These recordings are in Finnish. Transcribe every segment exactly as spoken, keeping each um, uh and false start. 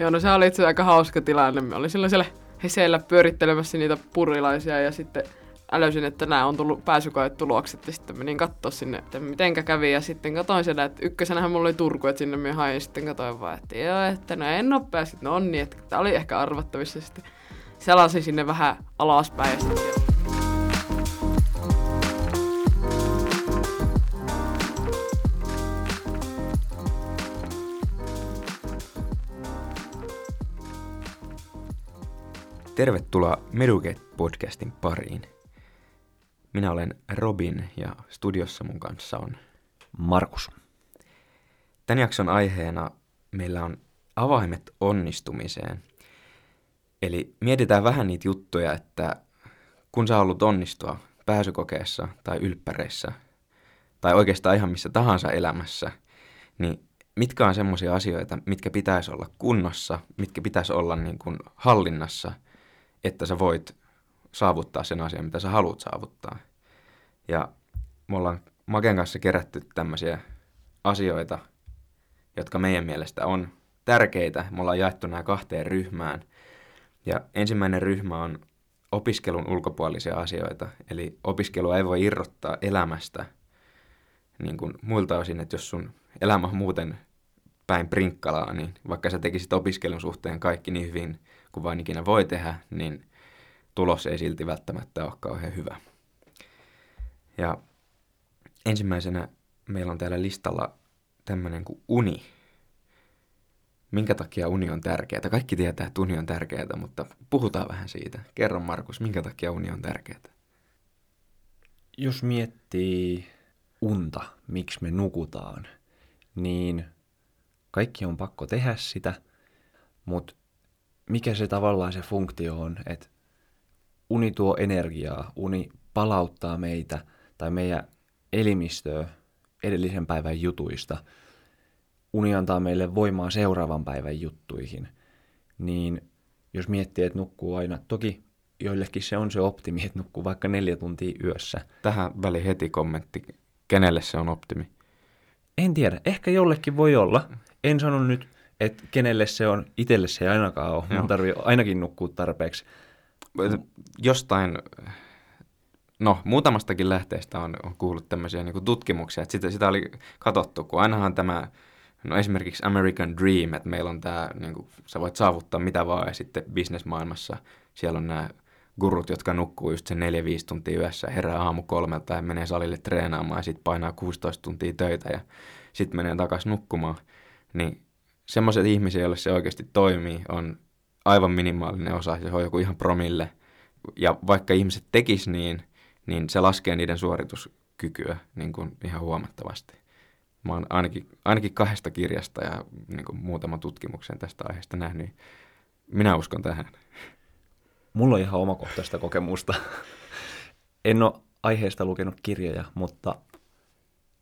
Joo, no se oli itse asiassa aika hauska tilanne. Me olin silloin siellä Heseillä pyörittelemässä niitä purilaisia ja sitten älysin, että nämä on tullut pääsykoettu luokse, että sitten menin katsoa sinne, että mitenkä kävi, ja sitten katsoin siellä, että ykkösenähän mulla oli Turku, että sinne minä hain, ja sitten katsoin vaan, että joo, että no en ole päässyt, no on niin, että tämä oli ehkä arvattavissa, ja sitten selasin sinne vähän alaspäin, ja sitten tervetuloa MeduGate-podcastin pariin. Minä olen Robin ja studiossa mun kanssa on Markus. Tän jakson aiheena meillä on avaimet onnistumiseen. Eli mietitään vähän niitä juttuja, että kun sä haluat onnistua pääsykokeessa tai ylppäreissä tai oikeastaan ihan missä tahansa elämässä, niin mitkä on semmoisia asioita, mitkä pitäisi olla kunnossa, mitkä pitäisi olla niin kuin hallinnassa, että sä voit saavuttaa sen asian, mitä sä haluat saavuttaa. Ja me ollaan Maken kanssa kerätty tämmöisiä asioita, jotka meidän mielestä on tärkeitä. Me ollaan jaettu nämä kahteen ryhmään. Ja ensimmäinen ryhmä on opiskelun ulkopuolisia asioita. Eli opiskelua ei voi irrottaa elämästä niin kuin muilta osin, että jos sun elämä on muuten päin prinkkalaa, niin vaikka sä tekisit opiskelun suhteen kaikki niin hyvin kuin vain ikinä voi tehdä, niin tulos ei silti välttämättä ole kauhean hyvä. Ja ensimmäisenä meillä on täällä listalla tämmöinen kuin uni. Minkä takia uni on tärkeää? Kaikki tietää, että uni on tärkeää, mutta puhutaan vähän siitä. Kerro Markus, minkä takia uni on tärkeää? Jos miettii unta, miksi me nukutaan, niin kaikki on pakko tehdä sitä, mutta mikä se tavallaan se funktio on, että uni tuo energiaa, uni palauttaa meitä tai meidän elimistöä edellisen päivän jutuista, uni antaa meille voimaa seuraavan päivän juttuihin, niin jos miettii, että nukkuu aina, toki joillekin se on se optimi, että nukkuu vaikka neljä tuntia yössä. Tähän väli heti kommentti, kenelle se on optimi? En tiedä, ehkä jollekin voi olla. En sano nyt, että kenelle se on, itselle se ei ainakaan ole. Minun tarvii ainakin nukkua tarpeeksi. Jostain, no muutamastakin lähteestä on, on kuullut tämmöisiä niin kuin tutkimuksia, että sitä, sitä oli katsottu, kun ainahan tämä, no esimerkiksi American Dream, että meillä on tämä, niin kuin, sä voit saavuttaa mitä vaan, ja sitten bisnesmaailmassa siellä on nämä gurut, jotka nukkuu just sen neljä viisi tuntia yössä, herää aamu kolmelta ja menee salille treenaamaan ja sitten painaa kuusitoista tuntia töitä ja sitten menee takaisin nukkumaan. Niin semmoiset ihmiset, joille se oikeasti toimii, on aivan minimaalinen osa, se on joku ihan promille. Ja vaikka ihmiset tekis niin, niin se laskee niiden suorituskykyä niin kuin ihan huomattavasti. Mä oon ainakin, ainakin kahdesta kirjasta ja niin kuin muutaman tutkimuksen tästä aiheesta nähnyt. Minä uskon tähän. Mulla on ihan omakohtaista kokemusta. En ole aiheesta lukenut kirjoja, mutta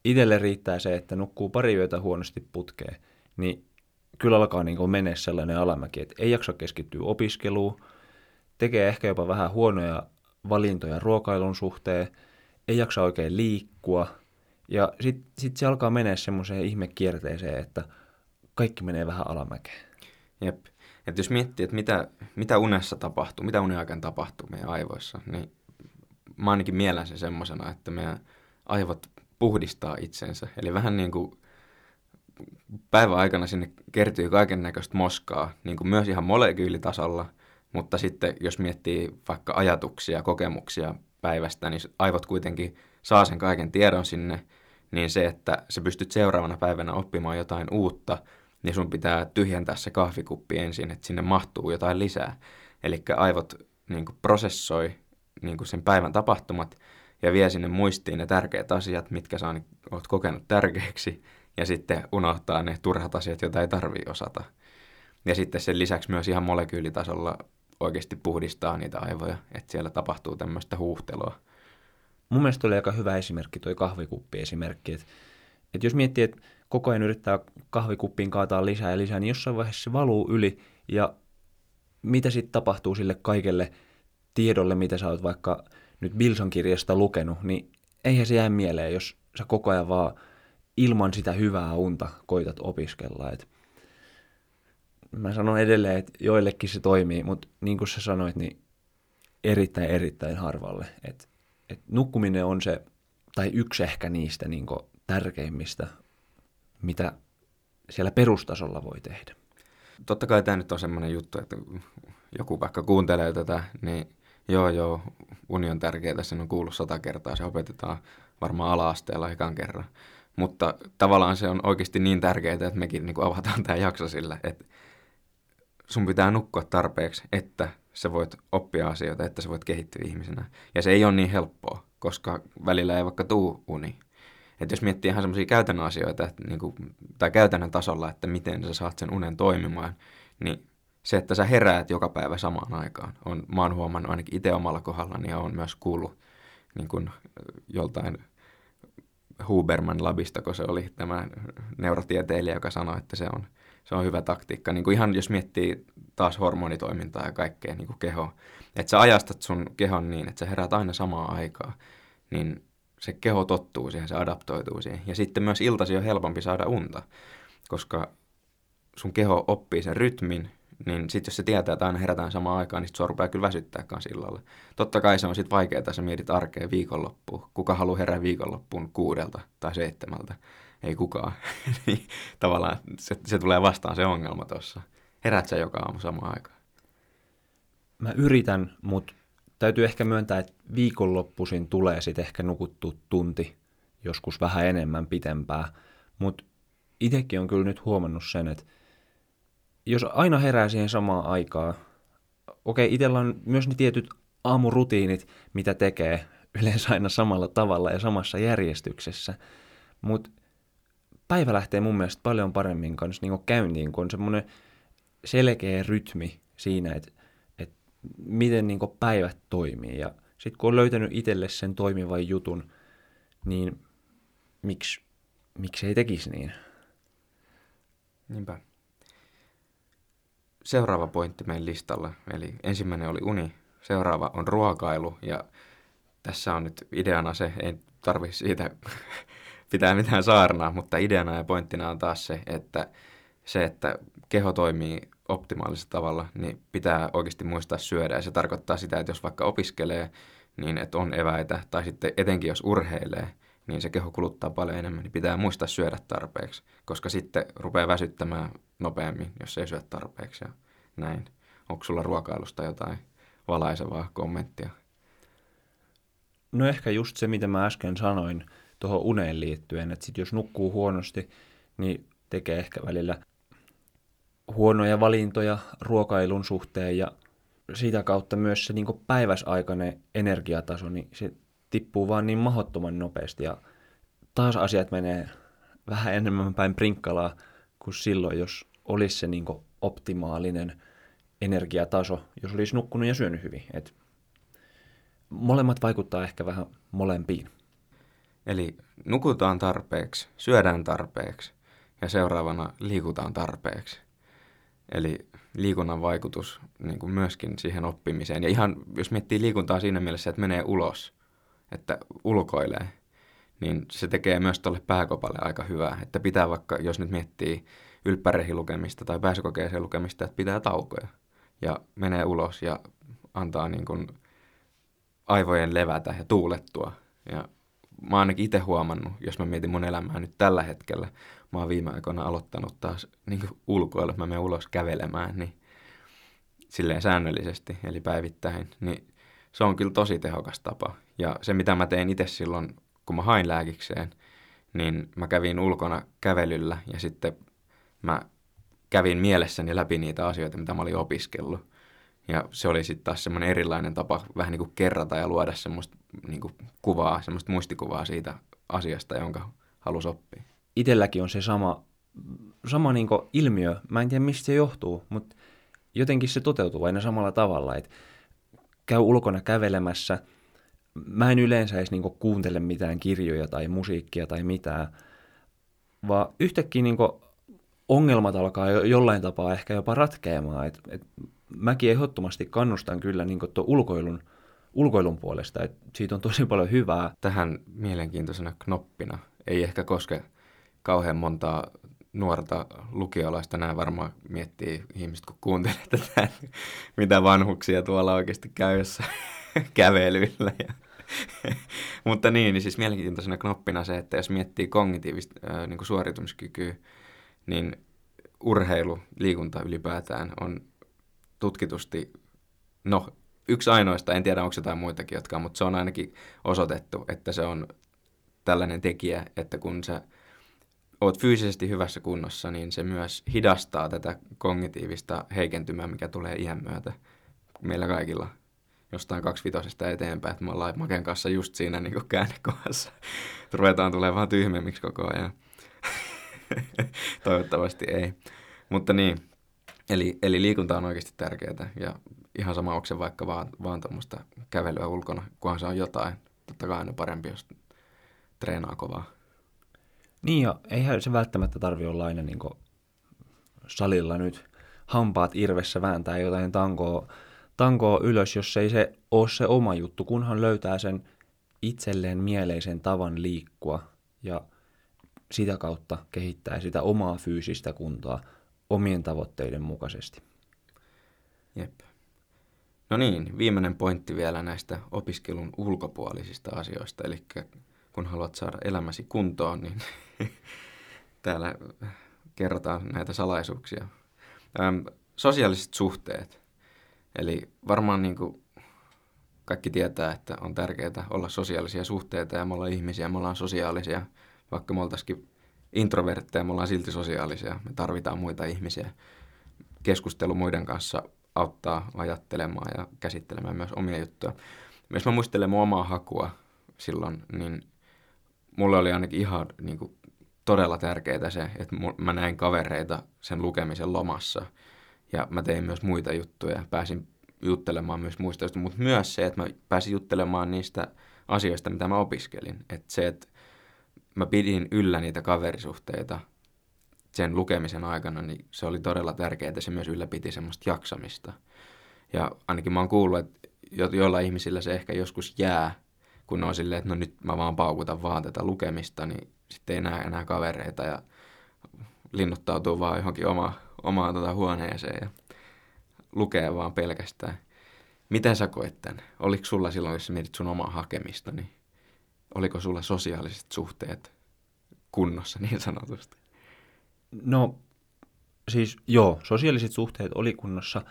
itselle riittää se, että nukkuu pari yötä huonosti putkeen, niin kyllä alkaa niin mennä sellainen alamäki, että ei jaksa keskittyä opiskeluun, tekee ehkä jopa vähän huonoja valintoja ruokailun suhteen, ei jaksa oikein liikkua, ja sitten sit se alkaa mennä semmoiseen ihmekierteeseen, että kaikki menee vähän alamäkeen. Jep. Että jos miettii, että mitä, mitä unessa tapahtuu, mitä unen aikana tapahtuu meidän aivoissa, niin mä ainakin mielän sen semmoisena, että meidän aivot puhdistaa itsensä. Eli vähän niin kuin päivän aikana sinne kertyy kaiken näköistä moskaa, niin kuin myös ihan molekyylitasolla, mutta sitten jos miettii vaikka ajatuksia, kokemuksia päivästä, niin aivot kuitenkin saa sen kaiken tiedon sinne, niin se, että sä pystyt seuraavana päivänä oppimaan jotain uutta, niin sun pitää tyhjentää se kahvikuppi ensin, että sinne mahtuu jotain lisää. Eli aivot niin kuin prosessoi niin kuin sen päivän tapahtumat ja vie sinne muistiin ne tärkeät asiat, mitkä sä oot kokenut tärkeäksi, ja sitten unohtaa ne turhat asiat, joita ei tarvitse osata. Ja sitten sen lisäksi myös ihan molekyylitasolla oikeasti puhdistaa niitä aivoja, että siellä tapahtuu tämmöistä huuhtelua. Mun mielestä oli aika hyvä esimerkki toi kahvikuppi-esimerkki, että et jos miettii, että koko ajan yrittää kahvikuppiin kaataa lisää ja lisää, niin jossain vaiheessa se valuu yli. Ja mitä sitten tapahtuu sille kaikelle tiedolle, mitä sä oot vaikka nyt Wilson kirjasta lukenut, niin eihän se jää mieleen, jos sä koko ajan vaan ilman sitä hyvää unta koitat opiskella. Et mä sanon edelleen, että joillekin se toimii, mutta niin kuin sä sanoit, niin erittäin, erittäin harvalle. Et, et nukkuminen on se, tai yksi ehkä niistä niin kuin tärkeimmistä, mitä siellä perustasolla voi tehdä. Totta kai tämä nyt on semmoinen juttu, että joku vaikka kuuntelee tätä, niin joo, joo, uni on tärkeää, sen on kuullut sata kertaa, se opetetaan varmaan ala-asteella ekan kerran. Mutta tavallaan se on oikeasti niin tärkeää, että mekin niin kuin avataan tämä jakso sillä, että sun pitää nukkua tarpeeksi, että sä voit oppia asioita, että sä voit kehittyä ihmisenä. Ja se ei ole niin helppoa, koska välillä ei vaikka tuu uni. Että jos miettii ihan semmoisia käytännön asioita, että niin kuin, tai käytännön tasolla, että miten sä saat sen unen toimimaan, niin se, että sä heräät joka päivä samaan aikaan. On, mä oon huomannut ainakin itse omalla kohdallani ja oon myös kuullut niin kuin, joltain Huberman Labista, kun se oli tämä neurotieteilijä, joka sanoi, että se on, se on hyvä taktiikka. Niin kuin ihan jos miettii taas hormonitoimintaa ja kaikkea niin kuin kehoa, että sä ajastat sun kehon niin, että sä heräät aina samaan aikaan, niin se keho tottuu siihen, se adaptoituu siihen. Ja sitten myös iltasi on helpompi saada unta, koska sun keho oppii sen rytmin, niin sitten jos se tietää, että aina herätään samaan aikaan, niin sitten sua rupeaa kyllä väsyttää kanssa illalla. Totta kai se on sitten vaikeaa, että sä mietit arkea viikonloppuun. Kuka haluaa herää viikonloppuun kuudelta tai seitsemältä? Ei kukaan. Tavallaan se, se tulee vastaan se ongelma tuossa. Herät sä joka aamu samaan aikaan? Mä yritän, mutta täytyy ehkä myöntää, että viikonloppuisin tulee sitten ehkä nukuttua tunti, joskus vähän enemmän pitempää. Mutta itsekin on kyllä nyt huomannut sen, että jos aina herää siihen samaan aikaan, okei, itsellä on myös ne tietyt aamurutiinit, mitä tekee yleensä aina samalla tavalla ja samassa järjestyksessä, mutta päivä lähtee mun mielestä paljon paremmin kanssa niin kuin käyntiin, kun on semmoinen selkeä rytmi siinä, että et miten niin kuin päivät toimii. Ja sitten kun on löytänyt itselle sen toimivan jutun, niin miksi, miksi ei tekisi niin? Niinpä. Seuraava pointti meidän listalla, eli ensimmäinen oli uni, seuraava on ruokailu, ja tässä on nyt ideana se, ei tarvitse siitä pitää mitään saarnaa, mutta ideana ja pointtina on taas se, että se, että keho toimii optimaalisella tavalla, niin pitää oikeasti muistaa syödä, ja se tarkoittaa sitä, että jos vaikka opiskelee, niin että on eväitä, tai sitten etenkin jos urheilee, niin se keho kuluttaa paljon enemmän, niin pitää muistaa syödä tarpeeksi, koska sitten rupeaa väsyttämään nopeammin, jos ei syö tarpeeksi ja näin. Onko sulla ruokailusta jotain valaisevaa kommenttia? No ehkä just se, mitä mä äsken sanoin tuohon uneen liittyen, että sit jos nukkuu huonosti, niin tekee ehkä välillä huonoja valintoja ruokailun suhteen ja sitä kautta myös se niinku päiväsaikainen energiataso, niin se tippuu vaan niin mahdottoman nopeasti ja taas asiat menee vähän enemmän päin prinkkalaa kuin silloin, jos olisi se niin kuin optimaalinen energiataso, jos olisi nukkunut ja syönyt hyvin. Et molemmat vaikuttaa ehkä vähän molempiin. Eli nukutaan tarpeeksi, syödään tarpeeksi ja seuraavana liikutaan tarpeeksi. Eli liikunnan vaikutus niin kuin myöskin siihen oppimiseen. Ja ihan jos miettii liikuntaa siinä mielessä, että menee ulos, että ulkoilee, niin se tekee myös tuolle pääkopalle aika hyvää. Että pitää vaikka, jos nyt miettii ylppäreihin lukemista tai pääsykokeeseen lukemista, että pitää taukoja ja menee ulos ja antaa niin kuin aivojen levätä ja tuulettua. Ja mä oon ainakin itse huomannut, jos mä mietin mun elämää nyt tällä hetkellä, mä oon viime aikoina aloittanut taas niin kuin ulkoilla, että mä menen ulos kävelemään, niin silleen säännöllisesti, eli päivittäin, niin se on kyllä tosi tehokas tapa. Ja se, mitä mä tein itse silloin, kun mä hain lääkikseen, niin mä kävin ulkona kävelyllä ja sitten mä kävin mielessäni läpi niitä asioita, mitä mä olin opiskellut. Ja se oli sitten taas semmoinen erilainen tapa vähän niin kuin kerrata ja luoda semmoista niin kuin kuvaa, semmoista muistikuvaa siitä asiasta, jonka halusi oppia. Itselläkin on se sama, sama niin kuin ilmiö. Mä en tiedä, mistä se johtuu, mutta jotenkin se toteutuu aina samalla tavalla, että käy ulkona kävelemässä. Mä en yleensä edes niinku kuuntele mitään kirjoja tai musiikkia tai mitään, vaan yhtäkkiä niinku ongelmat alkaa jollain tapaa ehkä jopa ratkeamaan. Et, et mäkin ehdottomasti kannustan kyllä niinku tuon ulkoilun, ulkoilun puolesta, että siitä on tosi paljon hyvää. Tähän mielenkiintoisena knoppina ei ehkä koske kauhean montaa nuorta lukiolaista nämä varmaan miettii ihmiset, kun kuuntelee tätä, mitä vanhuksia tuolla oikeasti käy jossain kävelyillä. Ja mutta niin, niin siis mielenkiintoisena knoppina se, että jos miettii kognitiivista ää, niin kuin suoriutumiskykyä, niin urheilu, liikunta ylipäätään on tutkitusti, no yksi ainoista, en tiedä onko jotain muitakin, jotka on, mutta se on ainakin osoitettu, että se on tällainen tekijä, että kun sä oot fyysisesti hyvässä kunnossa, niin se myös hidastaa tätä kognitiivista heikentymää, mikä tulee iän myötä meillä kaikilla jostain kaksivitosesta eteenpäin, että me ollaan Maken kanssa just siinä niin kuin käännekohdassa. Ruvetaan tulemaan vaan tyhmemmiksi koko ajan. Toivottavasti ei. Mutta niin, eli, eli liikunta on oikeasti tärkeää ja ihan sama onko se vaikka vaan, vaan tuommoista kävelyä ulkona, kunhan se on jotain. Totta kai aina parempi, jos treenaa kovaa. Niin ja eihän se välttämättä tarvitse olla aina niin kuin salilla nyt hampaat irvessä vääntää jotain tankoa, tankoa ylös, jos ei se ole se oma juttu, kunhan löytää sen itselleen mieleisen tavan liikkua ja sitä kautta kehittää sitä omaa fyysistä kuntoa omien tavoitteiden mukaisesti. Jep. No niin, viimeinen pointti vielä näistä opiskelun ulkopuolisista asioista, eli kun haluat saada elämäsi kuntoon, niin täällä kerrotaan näitä salaisuuksia. Öm, sosiaaliset suhteet. Eli varmaan niin kuin kaikki tietää, että on tärkeää olla sosiaalisia suhteita ja me ollaan ihmisiä, me ollaan sosiaalisia. Vaikka me oltaisikin introvertteja, me ollaan silti sosiaalisia. Me tarvitaan muita ihmisiä. Keskustelu muiden kanssa auttaa ajattelemaan ja käsittelemään myös omia juttuja. Jos mä muistelen mun omaa hakua silloin, niin mulle oli ainakin ihan niin kuin todella tärkeää se, että mä näin kavereita sen lukemisen lomassa. Ja mä tein myös muita juttuja, pääsin juttelemaan myös muista juttuja, mutta myös se, että mä pääsin juttelemaan niistä asioista, mitä mä opiskelin. Että se, että mä pidin yllä niitä kaverisuhteita sen lukemisen aikana, niin se oli todella tärkeää, että se myös ylläpiti semmoista jaksamista. Ja ainakin mä oon kuullut, että jo- joilla ihmisillä se ehkä joskus jää, kun on silleen, että no nyt mä vaan paukutan vaan tätä lukemista, niin sitten ei näe enää kavereita ja linnuttautuu vaan johonkin omaan omaa tuota huoneeseen ja lukee vaan pelkästään. Miten sä koet tämän? Oliko sulla silloin, jos sä mietit sun omaa hakemista, niin oliko sulla sosiaaliset suhteet kunnossa niin sanotusti? No siis joo, sosiaaliset suhteet oli kunnossa.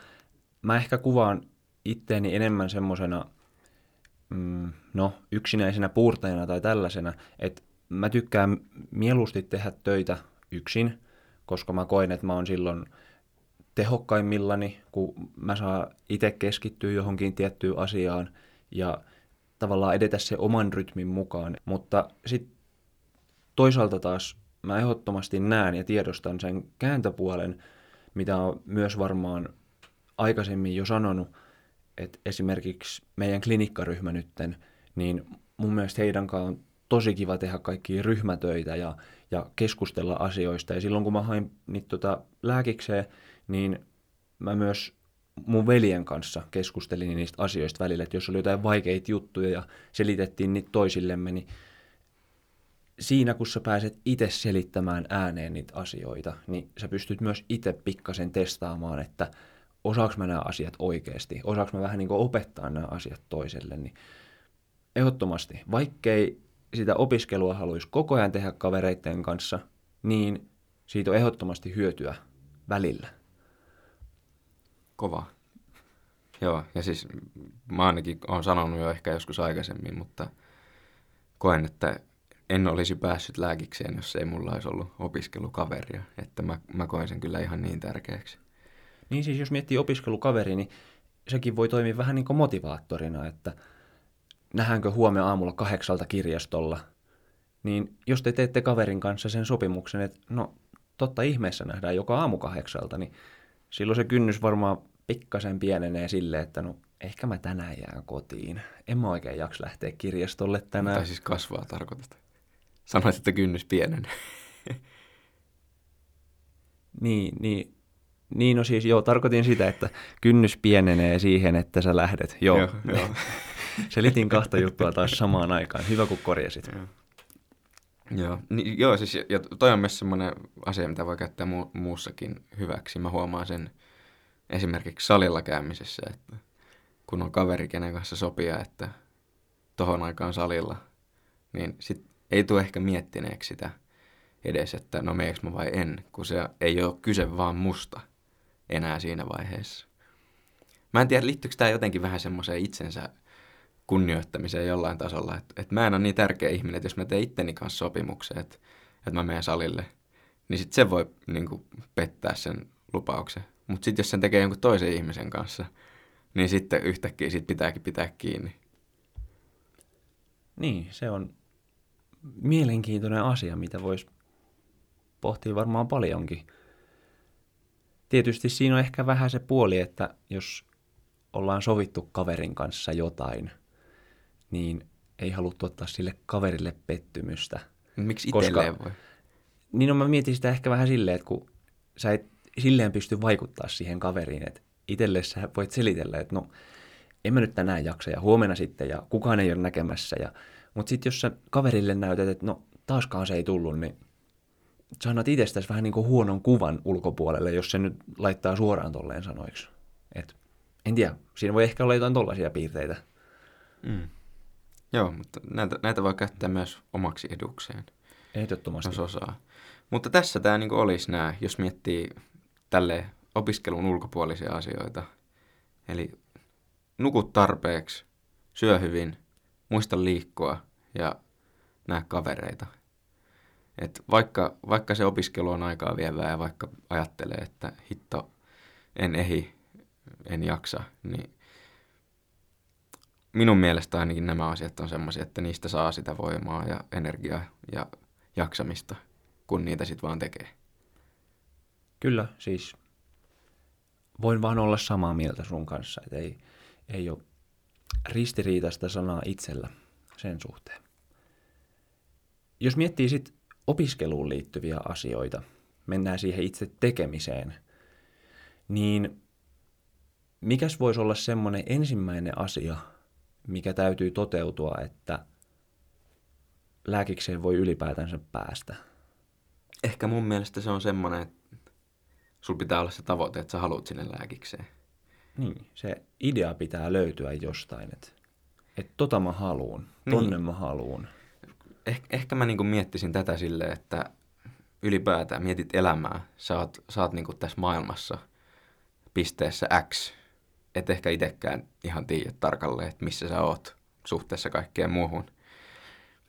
Mä ehkä kuvaan itteeni enemmän semmosena mm, no yksinäisenä puurtajana tai tällaisena, että mä tykkään mieluusti tehdä töitä yksin, koska mä koen, että mä oon silloin tehokkaimmillani, kun mä saan itse keskittyä johonkin tiettyyn asiaan ja tavallaan edetä se oman rytmin mukaan. Mutta sitten toisaalta taas mä ehdottomasti näen ja tiedostan sen kääntöpuolen, mitä on myös varmaan aikaisemmin jo sanonut, että esimerkiksi meidän klinikkaryhmä nytten, niin mun mielestä heidän kanssa on tosi kiva tehdä kaikkia ryhmätöitä ja, ja keskustella asioista. Ja silloin kun mä hain niitä tota lääkikseen, niin mä myös mun veljen kanssa keskustelin niistä asioista välillä, että jos oli jotain vaikeita juttuja ja selitettiin niitä toisillemme, niin siinä kun sä pääset itse selittämään ääneen niitä asioita, niin sä pystyt myös itse pikkasen testaamaan, että osaanko mä nämä asiat oikeasti, osaanko mä vähän niin kuin opettaa nämä asiat toiselle, niin ehdottomasti, vaikkei sitä opiskelua haluaisi koko ajan tehdä kavereiden kanssa, niin siitä on ehdottomasti hyötyä välillä. Kova. Joo, ja siis mä ainakin olen sanonut jo ehkä joskus aikaisemmin, mutta koen, että en olisi päässyt lääkikseen, jos ei mulla olisi ollut opiskelukaveria. Että mä, mä koen sen kyllä ihan niin tärkeäksi. Niin siis jos miettii opiskelukaveri, niin sekin voi toimia vähän niin kuin motivaattorina, että nähdäänkö huomenna aamulla kahdeksalta kirjastolla, niin jos te teette kaverin kanssa sen sopimuksen, että no totta ihmeessä nähdään joka aamu kahdeksalta, niin silloin se kynnys varmaan pikkasen pienenee silleen, että no ehkä mä tänään jään kotiin. En mä oikein jaksa lähteä kirjastolle tänään. Tai siis kasvaa tarkoitat. Sanoit, että kynnys pienenee. niin, niin, niin, no siis joo, tarkoitin sitä, että kynnys pienenee siihen, että sä lähdet. Joo, joo. joo. Selitin kahta juttua taas samaan aikaan. Hyvä, kun korjasit. Joo. Joo, niin, joo siis, ja toi on myös semmoinen asia, mitä voi käyttää mu- muussakin hyväksi. Mä huomaan sen esimerkiksi salilla käymisessä, että kun on kaveri, kenen kanssa sopia, että tohon aikaan salilla, niin sit ei tule ehkä miettineeksi sitä edes, että no meekö mä vai en, kun se ei ole kyse vaan musta enää siinä vaiheessa. Mä en tiedä, liittyykö tämä jotenkin vähän semmoiseen itsensä kunnioittamiseen jollain tasolla, että, että mä en ole niin tärkeä ihminen, että jos mä teen itteni kanssa sopimuksen, että, että mä menen salille, niin sit se voi niin kuin pettää sen lupauksen. Mutta sitten jos sen tekee jonkun toisen ihmisen kanssa, niin sitten yhtäkkiä sit pitääkin pitää kiinni. Niin, se on mielenkiintoinen asia, mitä voisi pohtia varmaan paljonkin. Tietysti siinä on ehkä vähän se puoli, että jos ollaan sovittu kaverin kanssa jotain, niin ei haluttu ottaa sille kaverille pettymystä. Miksi itselleen voi? Niin no, mä mietin sitä ehkä vähän silleen, että kun sä et silleen pysty vaikuttaa siihen kaveriin, että itselle sä voit selitellä, että no en mä nyt tänään jaksa ja huomenna sitten ja kukaan ei ole näkemässä. Ja... Mutta sitten jos sä kaverille näytät, että no taaskaan se ei tullut, niin sä annat itsestäsi vähän niin kuin huonon kuvan ulkopuolelle, jos se nyt laittaa suoraan tolleen sanoiksi. Et, en tiedä, siinä voi ehkä olla jotain tollaisia piirteitä. Mm. Joo, mutta näitä, näitä voi käyttää myös omaksi edukseen. Ehdottomasti. Jos osaa. Mutta tässä tämä niin kuin olisi nämä, jos miettii tälleen opiskelun ulkopuolisia asioita. Eli nuku tarpeeksi, syö hyvin, muista liikkua ja näe kavereita. Et vaikka, vaikka se opiskelu on aikaa vievää ja vaikka ajattelee, että hitto, en ehi, en jaksa, niin minun mielestä ainakin nämä asiat on semmoisia, että niistä saa sitä voimaa ja energiaa ja jaksamista, kun niitä sitten vaan tekee. Kyllä, siis voin vaan olla samaa mieltä sun kanssa, että ei, ei ole ristiriitaista sanaa itsellä sen suhteen. Jos miettii sitten opiskeluun liittyviä asioita, mennään siihen itse tekemiseen, niin mikäs voisi olla semmoinen ensimmäinen asia, mikä täytyy toteutua, että lääkikseen voi ylipäätänsä päästä? Ehkä mun mielestä se on semmoinen, että sulla pitää olla se tavoite, että sä haluat sinne lääkikseen. Niin, se idea pitää löytyä jostain, että, että tota mä haluun, tonne niin. mä haluun. Eh, ehkä mä niinku miettisin tätä silleen, että ylipäätään mietit elämää, sä oot, sä oot niinku tässä maailmassa pisteessä X, et ehkä itsekään ihan tiedä tarkalleen, että missä sä oot suhteessa kaikkeen muuhun.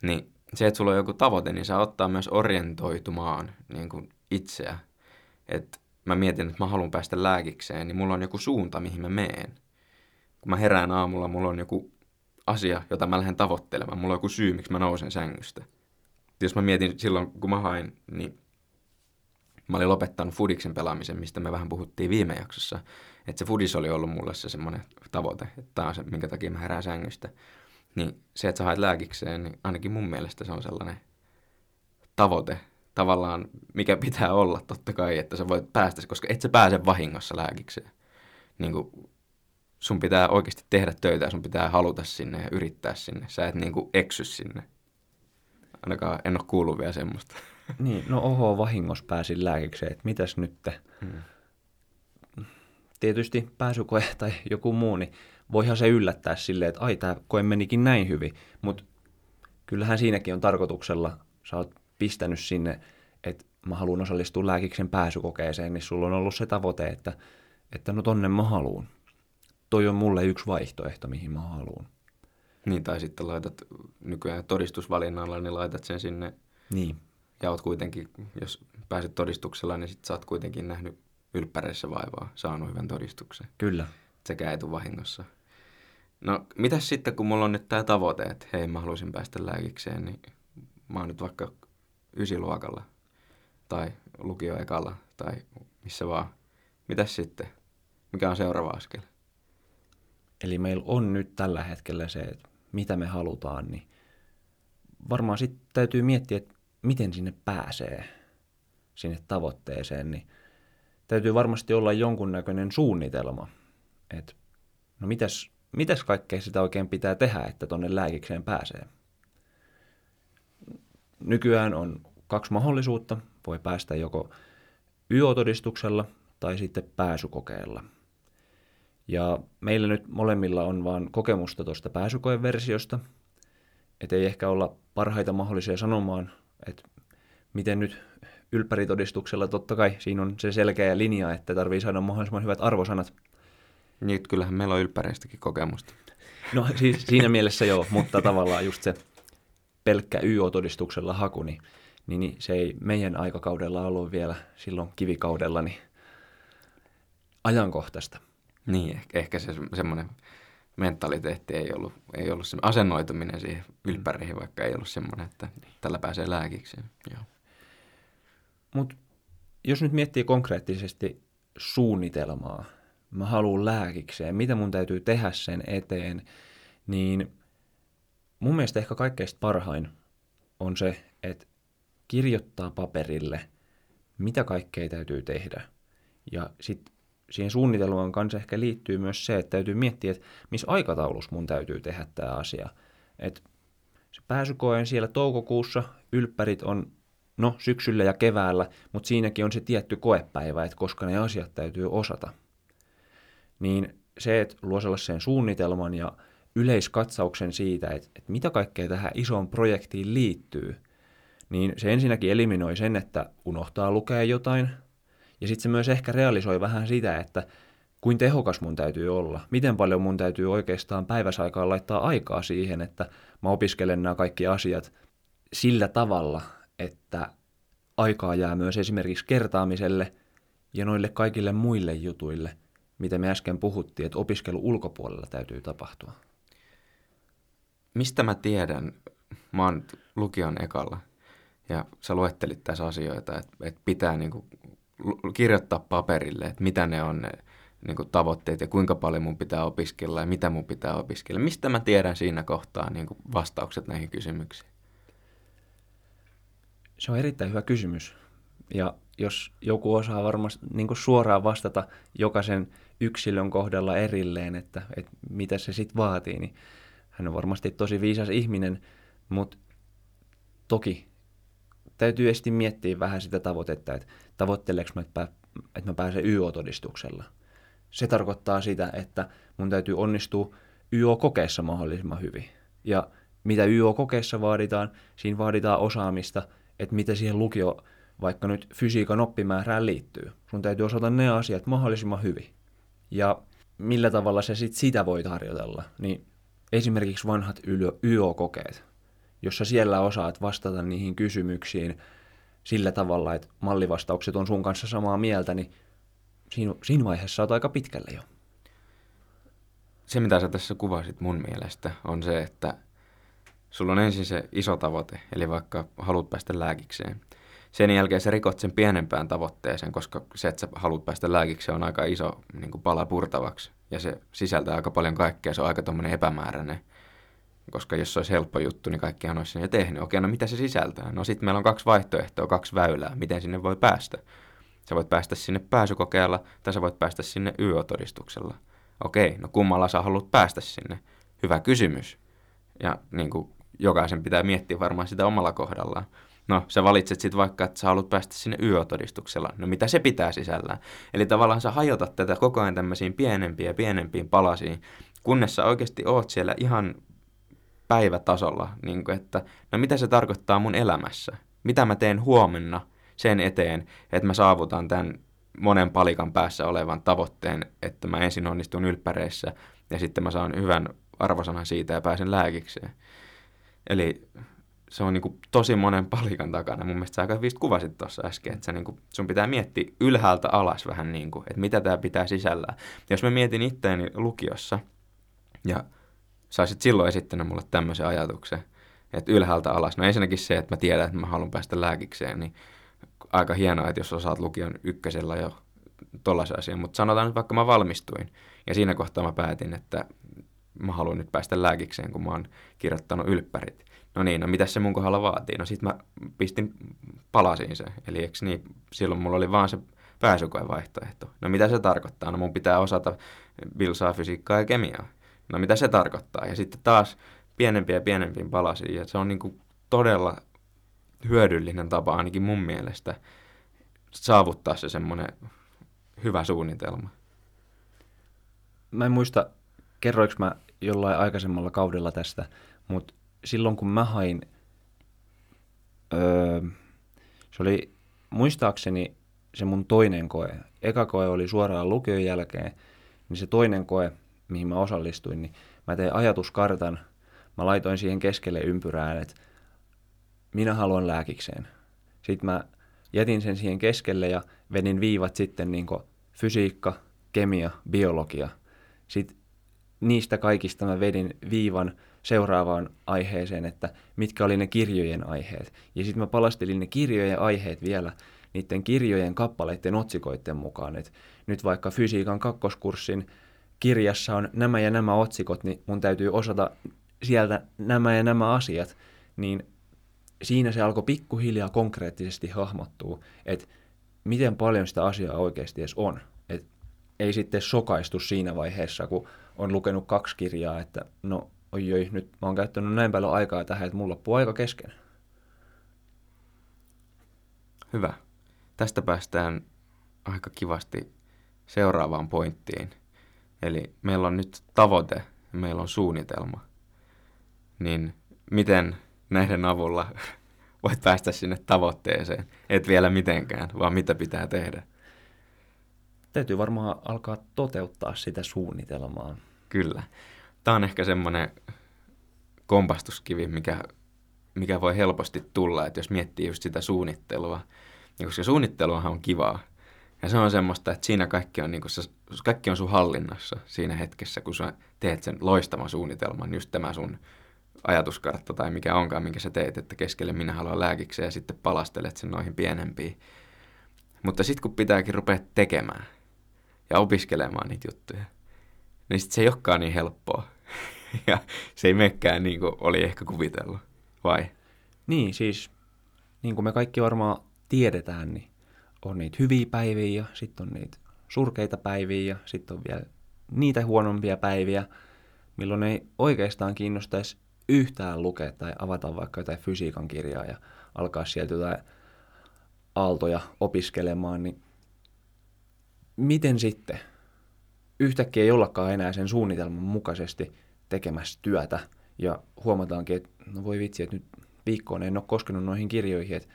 Niin se, että sulla on joku tavoite, niin saa ottaa myös orientoitumaan niinku itseä. Et mä mietin, että mä haluan päästä lääkikseen, niin mulla on joku suunta, mihin mä meen. Kun mä herään aamulla, mulla on joku asia, jota mä lähden tavoittelemaan. Mulla on joku syy, miksi mä nousen sängystä. Jos mä mietin silloin, kun mä hain, niin mä olin lopettanut fudiksen pelaamisen, mistä me vähän puhuttiin viime jaksossa. Että se fudis oli ollut mulle se semmoinen tavoite, että tämä on se, minkä takia mä herään sängystä. Niin se, että sä haet lääkikseen, niin ainakin mun mielestä se on sellainen tavoite, tavallaan mikä pitää olla totta kai, että sä voit päästä, koska et sä pääse vahingossa lääkikseen. Niin kuin sun pitää oikeasti tehdä töitä ja sun pitää haluta sinne ja yrittää sinne. Sä et niin kuin eksy sinne. Ainakaan en ole kuullut vielä semmoista. Niin, no oho, vahingossa pääsin lääkikseen, että mitäs nyt? Hmm. Tietysti pääsykoe tai joku muu, niin voihan se yllättää silleen, että ai, tää koe menikin näin hyvin. Mutta kyllähän siinäkin on tarkoituksella, sä oot pistänyt sinne, että mä haluan osallistua lääkiksen pääsykokeeseen, niin sulla on ollut se tavoite, että, että no tonne mä haluun. Toi on mulle yksi vaihtoehto, mihin mä haluun. Niin, tai sitten laitat nykyään todistusvalinnalla, niin laitat sen sinne. Niin. Ja oot kuitenkin, jos pääset todistuksella, niin sit sä oot kuitenkin nähnyt ylppäreissä vaivaa, saanut hyvän todistuksen. Kyllä. Sekä ei tule vahingossa. No, mitäs sitten, kun mulla on nyt tää tavoite, että hei, mä haluaisin päästä lääkikseen, niin mä oon nyt vaikka ysiluokalla tai lukioekalla tai missä vaan. Mitäs sitten? Mikä on seuraava askel? Eli meillä on nyt tällä hetkellä se, että mitä me halutaan, niin varmaan sitten täytyy miettiä, että miten sinne pääsee, sinne tavoitteeseen, niin täytyy varmasti olla jonkunnäköinen suunnitelma, että no mitäs, mitäs kaikkea sitä oikein pitää tehdä, että tonne lääkikseen pääsee. Nykyään on kaksi mahdollisuutta. Voi päästä joko Y O-todistuksella tai sitten pääsykokeella. Ja meillä nyt molemmilla on vaan kokemusta tuosta pääsykoeversiosta, et ei ehkä olla parhaita mahdollisia sanomaan, että miten nyt ylppäritodistuksella, totta kai siinä on se selkeä linja, että tarvii saada mahdollisimman hyvät arvosanat. Nyt kyllähän meillä on ylppäreistäkin kokemusta. No siis siinä mielessä joo, mutta tavallaan just se pelkkä Y O-todistuksella haku, niin, niin se ei meidän aikakaudella ollut vielä silloin kivikaudella niin ajankohtaista. Niin, ehkä se semmoinen mentaliteetti ei ollut, ei ollut semmoinen asennoituminen siihen ylppäreihin, vaikka ei ollut semmoinen, että tällä pääsee lääkikseen. Joo. Mut jos nyt miettii konkreettisesti suunnitelmaa, mä haluan lääkikseen, mitä mun täytyy tehdä sen eteen, niin mun mielestä ehkä kaikkein parhain on se, että kirjoittaa paperille, mitä kaikkea täytyy tehdä. Ja sitten siihen suunnitelmaan kanssa ehkä liittyy myös se, että täytyy miettiä, että missä aikataulussa mun täytyy tehdä tämä asia. Et se pääsykoe siellä toukokuussa, ylppärit on no syksyllä ja keväällä, mutta siinäkin on se tietty koepäivä, että koska ne asiat täytyy osata. Niin se, että luo sellaisen suunnitelman ja yleiskatsauksen siitä, että, että mitä kaikkea tähän isoon projektiin liittyy, niin se ensinnäkin eliminoi sen, että unohtaa lukea jotain. Ja sitten se myös ehkä realisoi vähän sitä, että kuin tehokas mun täytyy olla. Miten paljon mun täytyy oikeastaan päiväsaikaan laittaa aikaa siihen, että mä opiskelen nämä kaikki asiat sillä tavalla, että aikaa jää myös esimerkiksi kertaamiselle ja noille kaikille muille jutuille, mitä me äsken puhuttiin, että opiskelu ulkopuolella täytyy tapahtua. Mistä mä tiedän? Mä oon lukion ekalla ja sä luettelit tässä asioita, että, että pitää niinku kirjoittaa paperille, että mitä ne on ne niin kuin tavoitteet ja kuinka paljon mun pitää opiskella ja mitä mun pitää opiskella. Mistä mä tiedän siinä kohtaa niin kuin vastaukset näihin kysymyksiin? Se on erittäin hyvä kysymys. Ja jos joku osaa varmasti niin kuin suoraan vastata jokaisen yksilön kohdalla erilleen, että, että mitä se sitten vaatii, niin hän on varmasti tosi viisas ihminen, mutta toki täytyy esti miettiä vähän sitä tavoitetta, että tavoitteleeko mä, että mä pääsen Y O-todistuksella. Se tarkoittaa sitä, että mun täytyy onnistua Y O-kokeessa mahdollisimman hyvin. Ja mitä Y O-kokeessa vaaditaan, siinä vaaditaan osaamista, että mitä siihen lukio, vaikka nyt fysiikan oppimäärään liittyy. Sun täytyy osata ne asiat mahdollisimman hyvin. Ja millä tavalla sä sit sitä voit harjoitella, niin esimerkiksi vanhat Y O-kokeet. Jos sä siellä osaat vastata niihin kysymyksiin sillä tavalla, että mallivastaukset on sun kanssa samaa mieltä, niin siinä, siinä vaiheessa oot aika pitkälle jo. Se, mitä sä tässä kuvasit mun mielestä, on se, että sulla on ensin se iso tavoite, eli vaikka haluat päästä lääkikseen. Sen jälkeen sä rikot sen pienempään tavoitteeseen, koska se, että sä haluat päästä lääkikseen, on aika iso niin kuin pala purtavaksi. Ja se sisältää aika paljon kaikkea, se on aika tommoinen epämääräinen. Koska jos se olisi helppo juttu, niin kaikkihan olisi sen jo tehnyt. Okei, no mitä se sisältää? No sitten meillä on kaksi vaihtoehtoa, kaksi väylää, miten sinne voi päästä. Sä voit päästä sinne pääsykokeella tai sä voit päästä sinne Y O-todistuksella. Okei, no kummalla sä haluat päästä sinne? Hyvä kysymys. Ja niin kuin jokaisen pitää miettiä varmaan sitä omalla kohdallaan. No sä valitset sitten vaikka, että sä haluat päästä sinne Y O-todistuksella. No mitä se pitää sisällään? Eli tavallaan sä hajotat tätä koko ajan tämmöisiin pienempiin ja pienempiin palasiin, kunnes sä oikeasti oot siellä ihan päivätasolla, niin kuin, että no mitä se tarkoittaa mun elämässä? Mitä mä teen huomenna sen eteen, että mä saavutan tämän monen palikan päässä olevan tavoitteen, että mä ensin onnistun ylppäreissä ja sitten mä saan hyvän arvosanan siitä ja pääsen lääkikseen. Eli se on niin kuin tosi monen palikan takana. Mun mielestä sä aika hyvin kuvasit tuossa äsken, että sä niin kuin, sun pitää miettiä ylhäältä alas vähän, niin kuin, että mitä tää pitää sisällään. Jos mä mietin itteeni lukiossa ja sä olisit silloin esittänyt mulle tämmöisen ajatuksen, että ylhäältä alas. No ensinnäkin se, että mä tiedän, että mä haluan päästä lääkikseen, niin aika hienoa, että jos osaat lukion ykkösellä jo tollaisen asian. Mutta sanotaan nyt vaikka mä valmistuin ja siinä kohtaa mä päätin, että mä haluan nyt päästä lääkikseen, kun mä oon kirjoittanut ylppärit. No niin, no mitäs se mun kohdalla vaatii? No sit mä pistin palasiin se. Eli eks niin, silloin mulla oli vaan se pääsykoevaihtoehto. No mitä se tarkoittaa? No mun pitää osata bilsaa, fysiikkaa ja kemiaa. No mitä se tarkoittaa? Ja sitten taas pienempiä ja pienempiin palasiin. Ja se on niin kuin todella hyödyllinen tapa ainakin mun mielestä saavuttaa se semmoinen hyvä suunnitelma. Mä en muista, kerroinko mä jollain aikaisemmalla kaudella tästä, mutta silloin kun mä hain, öö, se oli muistaakseni se mun toinen koe. Eka koe oli suoraan lukion jälkeen, niin se toinen koe, mihin mä osallistuin, niin mä tein ajatuskartan, mä laitoin siihen keskelle ympyrään, että minä haluan lääkikseen. Sitten mä jätin sen siihen keskelle ja vedin viivat sitten niin kuin fysiikka, kemia, biologia. Sitten niistä kaikista mä vedin viivan seuraavaan aiheeseen, että mitkä oli ne kirjojen aiheet. Ja sitten mä palastelin ne kirjojen aiheet vielä niiden kirjojen kappaleiden otsikoiden mukaan. Et nyt vaikka fysiikan kakkoskurssin kirjassa on nämä ja nämä otsikot, niin mun täytyy osata sieltä nämä ja nämä asiat. Niin siinä se alkoi pikkuhiljaa konkreettisesti hahmottua, että miten paljon sitä asiaa oikeasti edes on. Et ei sitten sokaistu siinä vaiheessa, kun on lukenut kaksi kirjaa, että no oi oi, nyt mä oon käyttänyt näin paljon aikaa tähän, että mulla loppuu aika kesken. Hyvä. Tästä päästään aika kivasti seuraavaan pointtiin. Eli meillä on nyt tavoite ja meillä on suunnitelma. Niin miten näiden avulla voit päästä sinne tavoitteeseen? Et vielä mitenkään, vaan mitä pitää tehdä? Täytyy varmaan alkaa toteuttaa sitä suunnitelmaa. Kyllä. Tämä on ehkä semmoinen kompastuskivi, mikä, mikä voi helposti tulla, että jos miettii just sitä suunnittelua. Ja koska suunnitteluahan on kivaa. Ja se on semmoista, että siinä kaikki on, niin kun sä, kaikki on sun hallinnassa siinä hetkessä, kun sä teet sen loistavan suunnitelman, just tämä sun ajatuskartta tai mikä onkaan, minkä sä teet, että keskelle minä haluan lääkikseen ja sitten palastelet sen noihin pienempiin. Mutta sitten kun pitääkin rupea tekemään ja opiskelemaan niitä juttuja, niin sitten se ei olekaan niin helppoa. Ja se ei menekään niin kuin oli ehkä kuvitellut, vai? Niin, siis niin kuin me kaikki varmaan tiedetään, niin on niitä hyviä päiviä ja sitten on niitä surkeita päiviä ja sitten on vielä niitä huonompia päiviä, milloin ei oikeastaan kiinnostaisi yhtään lukea tai avata vaikka jotain fysiikan kirjaa ja alkaa sieltä jotain aaltoja opiskelemaan, niin miten sitten? Yhtäkkiä ei ollakaan enää sen suunnitelman mukaisesti tekemässä työtä ja huomataankin, että no voi vitsi, että nyt viikkoon en ole koskenut noihin kirjoihin, että,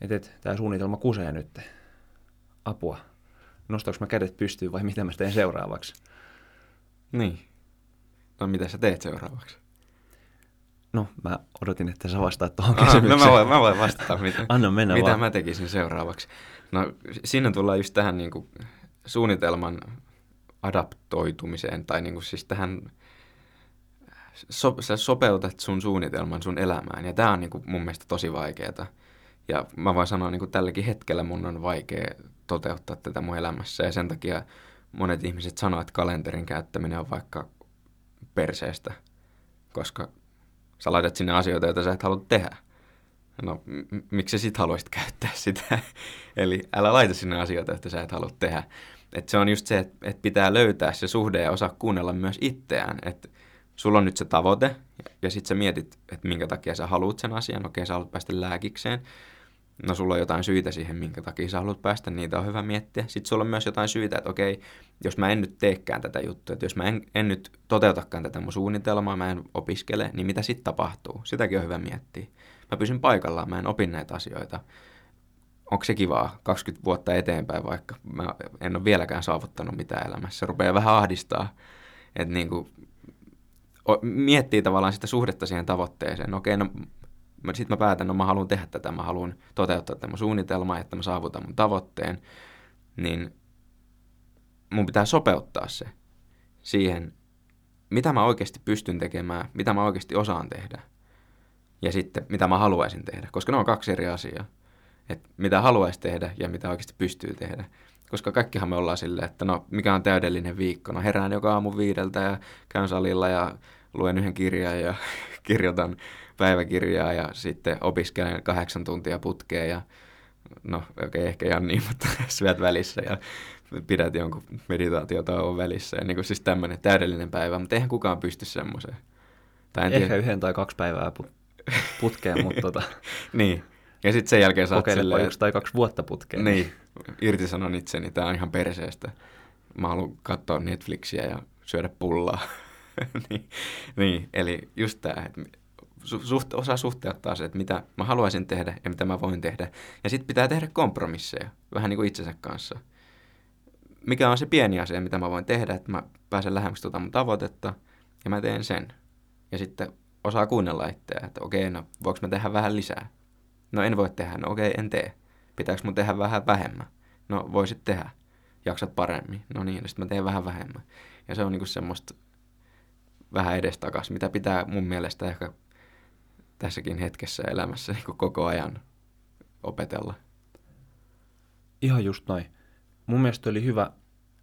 että, että tämä suunnitelma kusee nyt. Apua. Nostaanko mä kädet pystyyn vai mitä mä teen seuraavaksi? Niin. No mitä sä teet seuraavaksi? No, mä odotin, että sä vastaat tuohon kysymykseen. No, mä voin, mä voin vastata, mitä, Anna mennä mitä vaan. Mä tekisin seuraavaksi. No, siinä tullaan just tähän niin kuin, suunnitelman adaptoitumiseen, tai niin kuin, siis tähän, so, sä sopeutat sun suunnitelman sun elämään, ja tää on niin kuin, mun mielestä tosi vaikeeta. Ja mä voin sanoa, niin kuin tälläkin hetkellä mun on vaikea toteuttaa tätä mun elämässä, ja sen takia monet ihmiset sanoo, että kalenterin käyttäminen on vaikka perseestä, koska sä laitat sinne asioita, joita sä et halua tehdä. No, m- miksi sä sit haluaisit käyttää sitä? Eli älä laita sinne asioita, joita sä et halua tehdä. Et se on just se, että et pitää löytää se suhde ja osaa kuunnella myös itseään. Et sulla on nyt se tavoite, ja sit sä mietit, että minkä takia sä haluat sen asian. Okei, sä haluat päästä lääkikseen. No, sulla on jotain syitä siihen, minkä takia sä haluat päästä. Niitä on hyvä miettiä. Sitten sulla on myös jotain syitä, että okei, jos mä en nyt teekään tätä juttua, että jos mä en, en nyt toteutakaan tätä mun suunnitelmaa, mä en opiskele, niin mitä sitten tapahtuu? Sitäkin on hyvä miettiä. Mä pysyn paikallaan, mä en opin näitä asioita. Onko se kivaa kaksikymmentä vuotta eteenpäin vaikka? Mä en ole vieläkään saavuttanut mitään elämässä. Se rupeaa vähän ahdistaa, että niinku, miettii tavallaan sitä suhdetta siihen tavoitteeseen. Okei, no sitten mä päätän, no mä haluan tehdä tätä, mä haluan toteuttaa tämän suunnitelmaa, että mä saavutan mun tavoitteen, niin mun pitää sopeuttaa se siihen, mitä mä oikeasti pystyn tekemään, mitä mä oikeasti osaan tehdä ja sitten mitä mä haluaisin tehdä, koska ne on kaksi eri asiaa, että mitä haluaisi tehdä ja mitä oikeasti pystyy tehdä. Koska kaikkihan me ollaan silleen, että no mikä on täydellinen viikko, no herään joka aamu viideltä ja käyn salilla ja luen yhden kirjan ja kirjoitan päiväkirjaa ja sitten opiskelen kahdeksan tuntia putkeen ja no okei, okay, ehkä ihan niin, mutta syöt välissä ja pidät jonkun meditaatiotauon välissä ja niin kuin siis tämmöinen täydellinen päivä, mutta eihän kukaan pysty semmoiseen. Ehkä tiedä. Yhden tai kaksi päivää putkeen, mutta tota. Niin, Ja sitten sen jälkeen saat silleen... Kokeilepa yksi tai kaksi vuotta putkeen. Niin, irtisanon itseni, tää on ihan perseestä. Mä haluan katsoa Netflixiä ja syödä pullaa. niin, niin, eli just tää, että suht, osaa suhteuttaa se, että mitä mä haluaisin tehdä ja mitä mä voin tehdä. Ja sitten pitää tehdä kompromisseja, vähän niin kuin itsensä kanssa. Mikä on se pieni asia, mitä mä voin tehdä, että mä pääsen lähemmäksi tuota mun tavoitetta ja mä teen sen. Ja sitten osaa kuunnella itseään, että okei, no voinko mä tehdä vähän lisää? No en voi tehdä, no okei, en tee. Pitääkö mun tehdä vähän vähemmän? No voisit tehdä, jaksat paremmin. No niin, sitten mä teen vähän vähemmän. Ja se on niinku semmoista vähän edestakas, mitä pitää mun mielestä ehkä tässäkin hetkessä elämässä niinku koko ajan opetella. Ihan just noin. Mun mielestä oli hyvä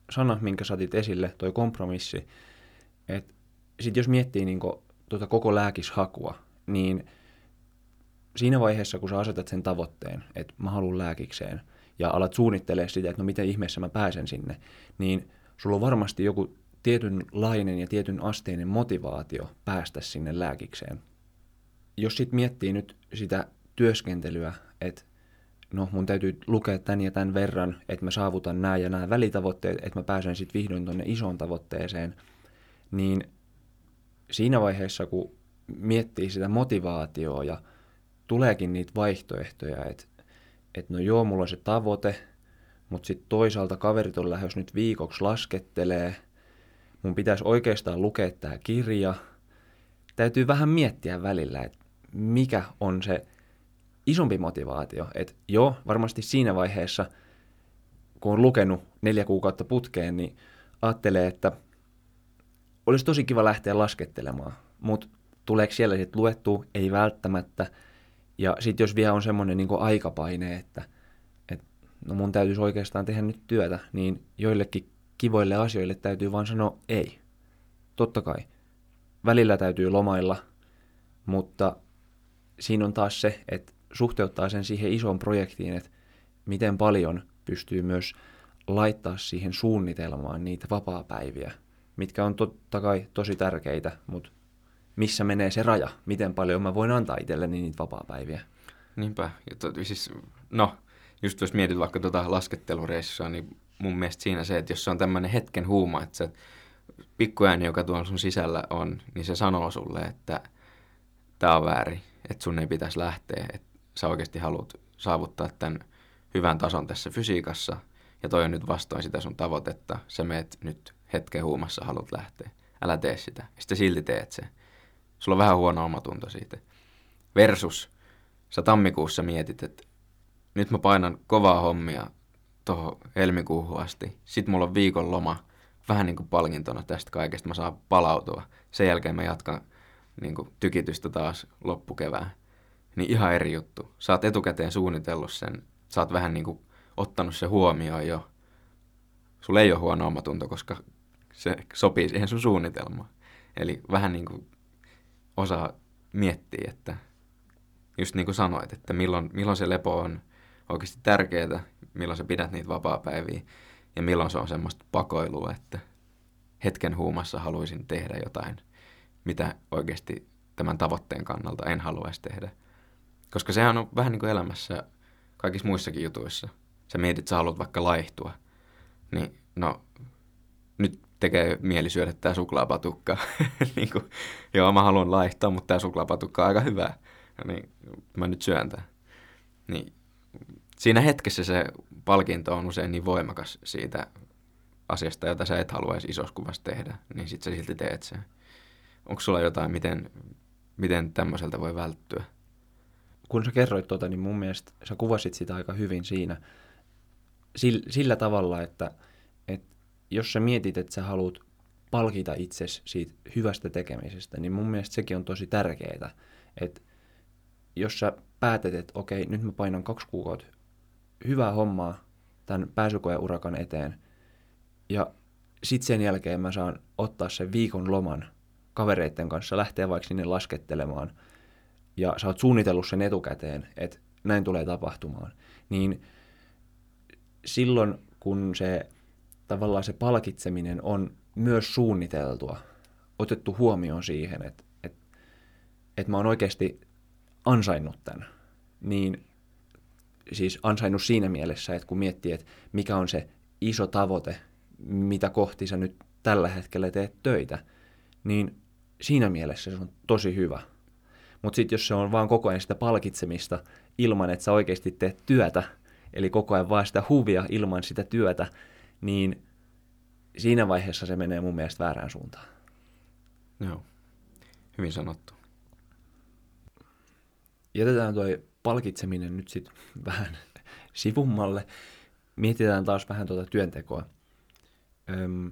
sana, minkä sä otit esille, toi kompromissi. Että sit jos miettii niinku tuota koko lääkishakua, niin siinä vaiheessa, kun sä asetat sen tavoitteen, että mä haluan lääkikseen, ja alat suunnittelemaan sitä, että no miten ihmeessä mä pääsen sinne, niin sulla on varmasti joku tietynlainen ja tietyn asteinen motivaatio päästä sinne lääkikseen. Jos sit miettii nyt sitä työskentelyä, että no mun täytyy lukea tän ja tän verran, että mä saavutan nämä ja nämä välitavoitteet, että mä pääsen sit vihdoin tonne isoon tavoitteeseen, niin siinä vaiheessa, kun miettii sitä motivaatiota ja tuleekin niitä vaihtoehtoja, että et no joo, mulla on se tavoite, mutta sitten toisaalta kaverit on lähes nyt viikoksi laskettelee, mun pitäisi oikeastaan lukea tämä kirja. Täytyy vähän miettiä välillä, että mikä on se isompi motivaatio. Että joo, varmasti siinä vaiheessa, kun on lukenut neljä kuukautta putkeen, niin ajattelee, että olisi tosi kiva lähteä laskettelemaan, mutta tuleeko siellä sitten luettua? Ei välttämättä. Ja sitten jos vielä on semmoinen niinku aikapaine, että et, no mun täytyisi oikeastaan tehdä nyt työtä, niin joillekin kivoille asioille täytyy vaan sanoa ei. Totta kai. Välillä täytyy lomailla, mutta siinä on taas se, että suhteuttaa sen siihen isoon projektiin, että miten paljon pystyy myös laittaa siihen suunnitelmaan niitä vapaapäiviä, mitkä on totta kai tosi tärkeitä, mutta missä menee se raja, miten paljon mä voin antaa itselleni niitä vapaapäiviä. Niinpä. Ja to, siis, no, just jos mietit vaikka tuota laskettelureissua, niin mun mielestä siinä se, että jos se on tämmöinen hetken huuma, että se pikkuääni, joka tuolla sun sisällä on, niin se sanoo sulle, että tää on väärin, että sun ei pitäisi lähteä, että sä oikeasti haluat saavuttaa tämän hyvän tason tässä fysiikassa, ja toi on nyt vastoin sitä sun tavoitetta, sä meet nyt hetken huumassa, haluat lähteä, älä tee sitä, ja sitten silti teet se. Sulla on vähän huono omatunto siitä. Versus, sä tammikuussa mietit, että nyt mä painan kovaa hommia tuohon helmikuuhun asti. Sitten mulla on viikon loma, vähän niin kuin palkintona tästä kaikesta. Mä saan palautua. Sen jälkeen mä jatkan niin kuin tykitystä taas loppukevään. Niin ihan eri juttu. Sä oot etukäteen suunnitellut sen. Sä oot vähän niin kuin ottanut se huomioon jo. Sulla ei ole huono omatunto, koska se sopii siihen sun suunnitelmaan. Eli vähän niin kuin osaa miettiä, että just niin kuin sanoit, että milloin, milloin se lepo on oikeasti tärkeää, milloin sä pidät niitä vapaapäiviä ja milloin se on semmoista pakoilua, että hetken huumassa haluaisin tehdä jotain, mitä oikeasti tämän tavoitteen kannalta en haluaisi tehdä. Koska sehän on vähän niin kuin elämässä kaikissa muissakin jutuissa. Sä mietit, sä haluat vaikka laihtua, niin no nyt tekee mieli syödä tää suklaapatukka. niin kuin, joo, mä haluan laihtaa, mutta tää suklaapatukka on aika hyvää. Ja niin, mä nyt syön tää. Niin, siinä hetkessä se palkinto on usein niin voimakas siitä asiasta, jota sä et haluaisi isossa kuvassa tehdä, niin sit sä silti teet sen. Onko sulla jotain, miten, miten tämmöiseltä voi välttyä? Kun sä kerroit tota, niin mun mielestä sä kuvasit sitä aika hyvin siinä. Sillä, sillä tavalla, että, että jos sä mietit, että sä haluat palkita itsesi siitä hyvästä tekemisestä, niin mun mielestä sekin on tosi tärkeää, että jos sä päätät, että okei, nyt mä painan kaksi kuukautta hyvää hommaa tämän pääsykoeurakan eteen, ja sit sen jälkeen mä saan ottaa sen viikon loman kavereiden kanssa, lähteä vaikka sinne laskettelemaan, ja sä oot suunnitellut sen etukäteen, että näin tulee tapahtumaan, niin silloin kun se tavallaan se palkitseminen on myös suunniteltua, otettu huomioon siihen, että, että, että mä oon oikeasti ansainnut tämän, niin siis ansainnut siinä mielessä, että kun miettii, että mikä on se iso tavoite, mitä kohti sä nyt tällä hetkellä teet töitä, niin siinä mielessä se on tosi hyvä. Mutta sitten jos se on vaan koko ajan sitä palkitsemista ilman, että sä oikeasti teet työtä, eli koko ajan vaan sitä huvia ilman sitä työtä, niin siinä vaiheessa se menee mun mielestä väärään suuntaan. Joo, hyvin sanottu. Jätetään toi palkitseminen nyt sitten vähän sivummalle. Mietitään taas vähän tuota työntekoa. Öm,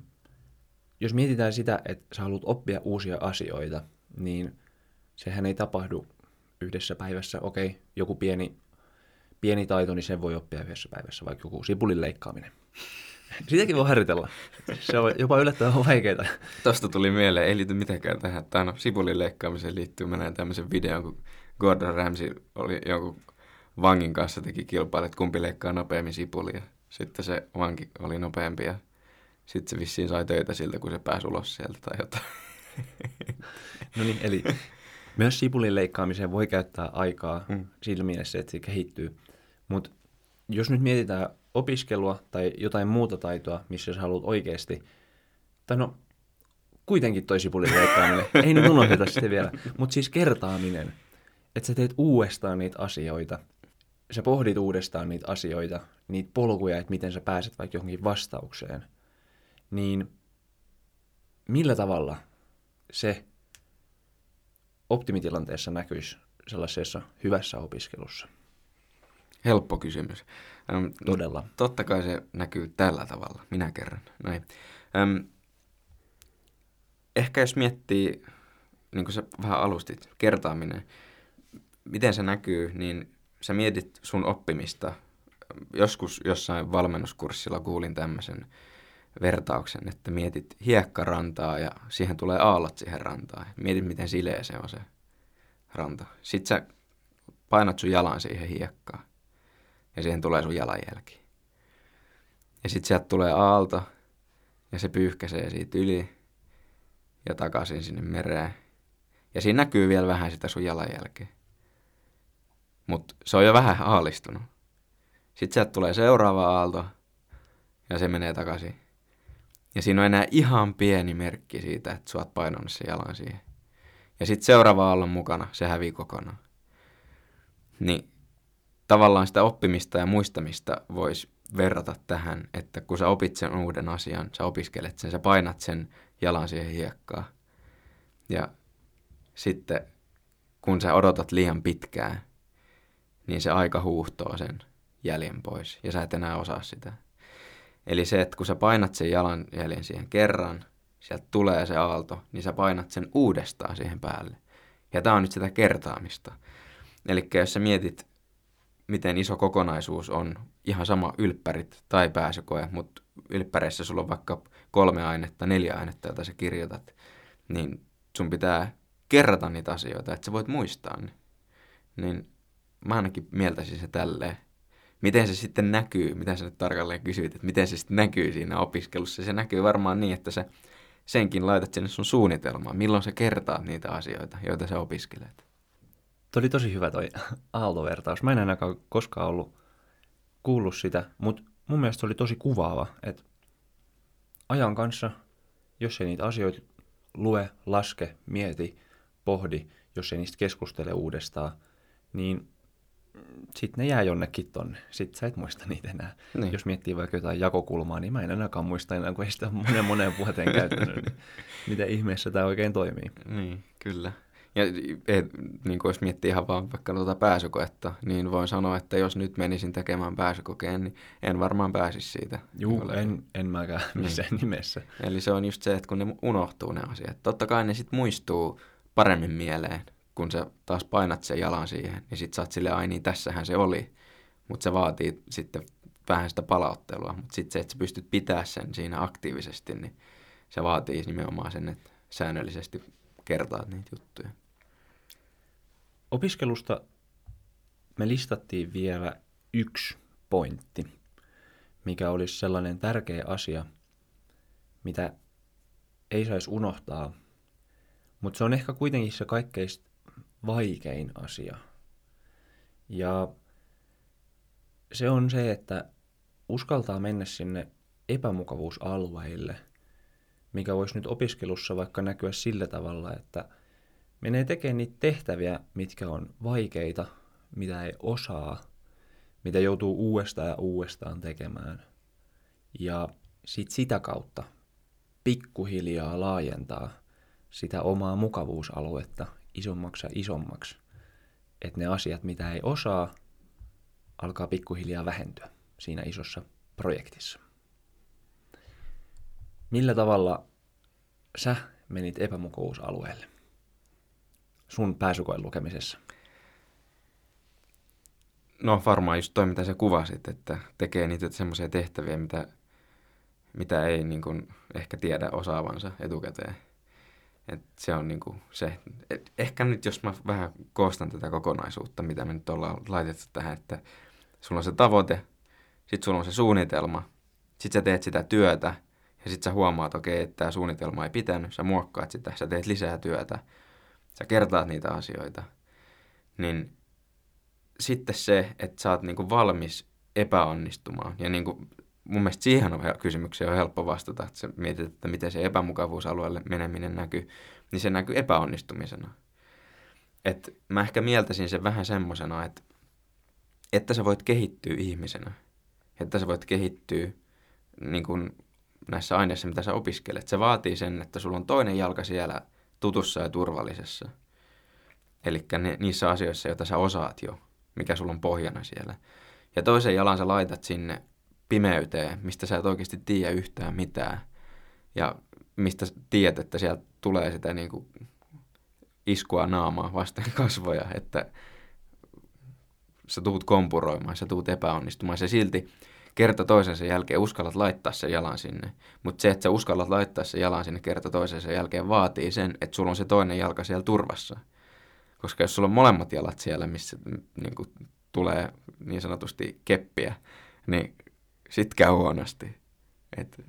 jos mietitään sitä, että sä haluat oppia uusia asioita, niin sehän ei tapahdu yhdessä päivässä. Okei, joku pieni, pieni taito, niin sen voi oppia yhdessä päivässä, vaikka joku sipulin leikkaaminen. Sitäkin voi harjoitella. Se on jopa yllättävän vaikeaa. Tuosta tuli mieleen, ei liity mitenkään tähän. Tämä no, sipulin leikkaamiseen liittyy. Mä näin tämmöisen videon, kun Gordon Ramsay oli joku vangin kanssa teki kilpailu, että kumpi leikkaa nopeammin sipulia. Sitten se vanki oli nopeampi ja sitten se vissiin sai töitä siltä, kun se pääsi ulos sieltä tai jotain. No niin, eli myös sipulin leikkaamiseen voi käyttää aikaa mm. sillä mielessä, että se kehittyy. Mutta jos nyt mietitään opiskelua tai jotain muuta taitoa, missä sä haluat oikeasti, tai no kuitenkin toi sipulin leikkaaminen, ei nyt unohdeta sitä vielä, mutta siis kertaaminen, että sä teet uudestaan niitä asioita, sä pohdit uudestaan niitä asioita, niitä polkuja, että miten sä pääset vaikka johonkin vastaukseen, niin millä tavalla se optimitilanteessa näkyisi sellaisessa hyvässä opiskelussa? Helppo kysymys. Äm, Todella. Totta kai se näkyy tällä tavalla. Minä kerran. Näin. Äm, ehkä jos miettii, niin kuin sä vähän alustit, kertaaminen, miten se näkyy, niin sä mietit sun oppimista. Joskus jossain valmennuskurssilla kuulin tämmöisen vertauksen, että mietit hiekkarantaa ja siihen tulee aallot siihen rantaan. Mietit, miten sileä se on se ranta. Sitten sä painat sun jalan siihen hiekkaan ja siihen tulee sun jalanjälki. Ja sitten sieltä tulee aalto ja se pyyhkäisee siitä yli ja takaisin sinne mereen. Ja siinä näkyy vielä vähän sitä sun jalanjälkeä. Mutta se on jo vähän aallistunut. Sitten sieltä tulee seuraava aalto ja se menee takaisin. Ja siinä on enää ihan pieni merkki siitä, että sä oot painanut sen jalan siihen. Ja sitten seuraava aallon mukana, se hävii kokonaan. Niin tavallaan sitä oppimista ja muistamista voisi verrata tähän, että kun sä opit sen uuden asian, sä opiskelet sen, sä painat sen jalan siihen hiekkaan. Ja sitten kun sä odotat liian pitkään, niin se aika huuhtoo sen jäljen pois ja sä et enää osaa sitä. Eli se, että kun sä painat sen jalan jäljen siihen kerran, sieltä tulee se aalto, niin sä painat sen uudestaan siihen päälle. Ja tää on nyt sitä kertaamista. Eli jos sä mietit, miten iso kokonaisuus on, ihan sama ylppärit tai pääsykoe, mutta ylppäreissä sulla on vaikka kolme ainetta, neljä ainetta, jota sä kirjoitat, niin sun pitää kerrata niitä asioita, että sä voit muistaa ne. Niin mä ainakin mieltäisin se tälleen. Miten se sitten näkyy, mitä sä nyt tarkalleen kysyit, että miten se sitten näkyy siinä opiskelussa. Se näkyy varmaan niin, että sä senkin laitat sinne sun suunnitelmaan, milloin sä kertaat niitä asioita, joita sä opiskelet. Tuo oli tosi hyvä toi aaltovertaus. Mä en ainakaan koskaan ollut kuullut sitä, mutta mun mielestä se oli tosi kuvaava, että ajan kanssa, jos ei niitä asioita lue, laske, mieti, pohdi, jos ei niistä keskustele uudestaan, niin sitten ne jää jonnekin tonne. Sitten sä et muista niitä enää. Niin. Jos miettii vaikka jotain jakokulmaa, niin mä en ainakaan muista enää, kun ei sitä moneen moneen vuoteen käyttänyt. Niin miten ihmeessä tämä oikein toimii. Niin, kyllä. Ja niin jos miettii ihan vaan vaikka tuota pääsykoetta, niin voin sanoa, että jos nyt menisin tekemään pääsykokeen, niin en varmaan pääsisi siitä. Juu, en, en mäkään missään niin. nimessä. Eli se on just se, että kun ne unohtuu ne asiat. Totta kai ne sitten muistuu paremmin mieleen, kun sä taas painat sen jalan siihen, niin sit sä oot silleen, ai niin tässähän se oli. Mutta se vaatii sitten vähän sitä palauttelua. Mutta sitten se, että sä pystyt pitää sen siinä aktiivisesti, niin se vaatii nimenomaan sen, että säännöllisesti kertaat niitä juttuja. Opiskelusta me listattiin vielä yksi pointti, mikä olisi sellainen tärkeä asia, mitä ei saisi unohtaa, mutta se on ehkä kuitenkin se kaikkein vaikein asia. Ja se on se, että uskaltaa mennä sinne epämukavuusalueille, mikä voisi nyt opiskelussa vaikka näkyä sillä tavalla, että menee tekemään niitä tehtäviä, mitkä on vaikeita, mitä ei osaa, mitä joutuu uudestaan ja uudestaan tekemään. Ja sit sitä kautta pikkuhiljaa laajentaa sitä omaa mukavuusaluetta isommaksi ja isommaksi. Että ne asiat, mitä ei osaa, alkaa pikkuhiljaa vähentyä siinä isossa projektissa. Millä tavalla sä menit epämukavuusalueelle sun pääsykoen lukemisessa? No varmaan just toi, mitä sä kuvasit, että tekee niitä semmoisia tehtäviä, mitä, mitä ei niin kuin ehkä tiedä osaavansa etukäteen. Et se on niin kuin se. Et ehkä nyt, jos mä vähän koostan tätä kokonaisuutta, mitä me nyt ollaan laitettu tähän, että sulla on se tavoite, sit sulla on se suunnitelma, sit sä teet sitä työtä, ja sit sä huomaat, okei, okay, että tämä suunnitelma ei pitänyt, sä muokkaat sitä, sä teet lisää työtä, sä kertaat niitä asioita, niin sitten se, että sä oot niinku valmis epäonnistumaan. Ja niinku, mun mielestä siihen on kysymykseen on helppo vastata, että sä mietit, että miten se epämukavuusalueelle meneminen näkyy, niin se näkyy epäonnistumisena. Et mä ehkä mieltäisin sen vähän semmosena, että, että sä voit kehittyä ihmisenä, että sä voit kehittyä niinku näissä aineissa, mitä sä opiskelet. Se vaatii sen, että sulla on toinen jalka siellä tutussa ja turvallisessa. Elikkä ne, niissä asioissa, joita sä osaat jo, mikä sulla on pohjana siellä. Ja toisen jalan sä laitat sinne pimeyteen, mistä sä et oikeasti tiedä yhtään mitään. Ja mistä tiedät, että sieltä tulee sitä niin kuin iskua naamaa vasten kasvoja, että sä tuut kompuroimaan, sä tuut epäonnistumaan. Se silti kerta toisensa jälkeen uskallat laittaa sen jalan sinne. Mutta se, että sä uskallat laittaa sen jalan sinne kerta toisensa jälkeen, vaatii sen, että sulla on se toinen jalka siellä turvassa. Koska jos sulla on molemmat jalat siellä, missä niin kuin tulee niin sanotusti keppiä, niin sit käy huonosti. Et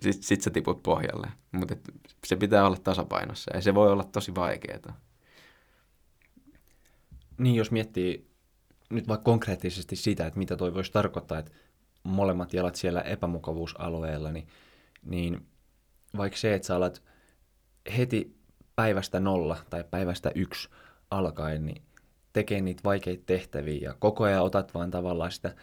sit, sit sä tiput pohjalle. Mutta se pitää olla tasapainossa ja se voi olla tosi vaikeeta. Niin, jos miettii nyt vaikka konkreettisesti sitä, että mitä toi voisi tarkoittaa, että molemmat jalat siellä epämukavuusalueella, niin, niin vaikka se, että sä alat heti päivästä nolla tai päivästä yksi alkaen, niin tekee niitä vaikeita tehtäviä ja koko ajan otat vaan tavallaan sitä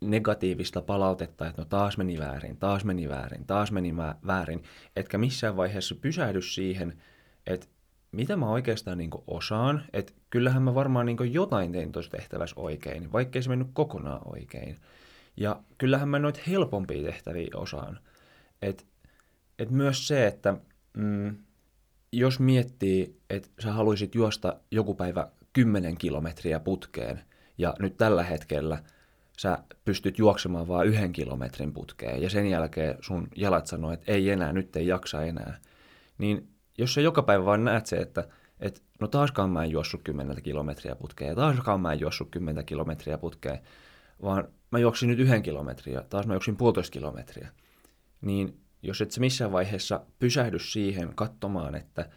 negatiivista palautetta, että no taas meni väärin, taas meni väärin, taas meni väärin, etkä missään vaiheessa pysähdy siihen, että mitä mä oikeastaan niin kuin osaan, että kyllähän mä varmaan niin kuin jotain tein tuossa tehtävässä oikein, vaikkei se mennyt kokonaan oikein. Ja kyllähän mä noita helpompia tehtäviä osaan. Että et myös se, että mm, jos miettii, että sä haluisit juosta joku päivä kymmenen kilometriä putkeen, ja nyt tällä hetkellä sä pystyt juoksemaan vaan yhden kilometrin putkeen, ja sen jälkeen sun jalat sanoo, että ei enää, nyt ei jaksa enää, niin jos sä joka päivä vaan näet se, että et, no taaskaan mä en juossut kymmenen kilometriä putkeen, ja taaskaan mä en juossut kymmenen kilometriä putkeen, vaan mä juoksin nyt yhden kilometriä, taas mä juoksin puolitoista kilometriä, niin jos et sä missään vaiheessa pysähdy siihen katsomaan, että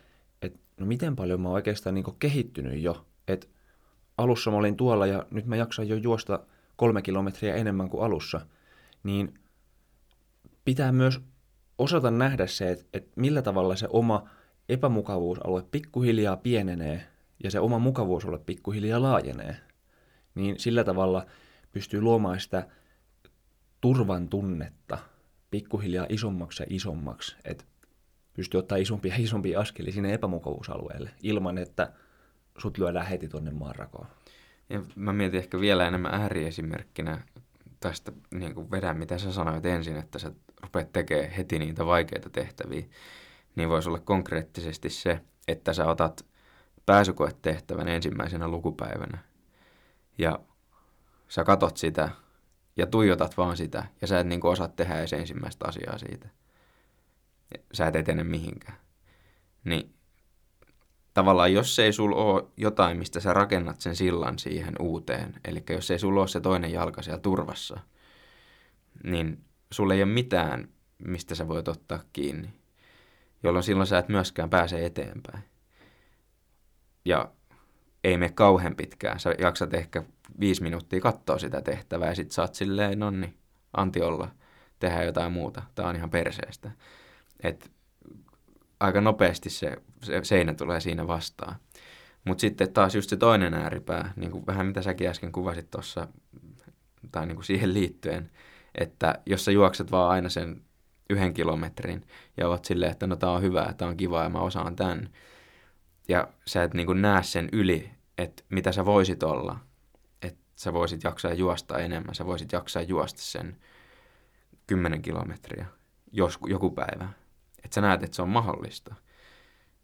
et, no miten paljon mä oon oikeastaan niinku kehittynyt jo, että alussa mä olin tuolla ja nyt mä jaksan jo juosta kolme kilometriä enemmän kuin alussa, niin pitää myös osata nähdä se, että et millä tavalla se oma epämukavuusalue pikkuhiljaa pienenee ja se oma mukavuusalue pikkuhiljaa laajenee, niin sillä tavalla pystyy luomaan sitä turvan tunnetta pikkuhiljaa isommaksi ja isommaksi, että pystyy ottaa isompia ja isompia askelia sinne epämukavuusalueelle ilman, että sut lyödään heti tuonne maanrakoon. Ja mä mietin ehkä vielä enemmän ääriesimerkkinä tästä niin kuin vedän, mitä sä sanoit ensin, että sä rupeat tekemään heti niitä vaikeita tehtäviä, niin voisi olla konkreettisesti se, että sä otat pääsykoetehtävän ensimmäisenä lukupäivänä ja sä katot sitä ja tuijotat vaan sitä ja sä et niin kuin osaa tehdä edes ensimmäistä asiaa siitä. Sä et etene mihinkään. Niin tavallaan jos ei sulla ole jotain, mistä sä rakennat sen sillan siihen uuteen, eli jos ei sulla ole se toinen jalka siellä turvassa, niin sulla ei ole mitään, mistä sä voit ottaa kiinni, jolloin silloin sä et myöskään pääse eteenpäin. Ja ei mene kauhean pitkään. Sä jaksat ehkä viisi minuuttia katsoa sitä tehtävää ja sit sä oot silleen, no niin, anti olla, tehdä jotain muuta. Tää on ihan perseestä. Et aika nopeasti se, se seinä tulee siinä vastaan. Mutta sitten taas just se toinen ääripää, niin kuin vähän mitä säkin äsken kuvasit tuossa, tai niin kuin siihen liittyen, että jos sä juokset vaan aina sen yhden kilometrin ja oot silleen, että no tää on hyvää, tää on kivaa ja mä osaan tän. Ja sä et niin kuin näe sen yli, että mitä sä voisit olla, että sä voisit jaksaa juosta enemmän, sä voisit jaksaa juosta sen kymmenen kilometriä jos, joku päivä. Että sä näet, että se on mahdollista,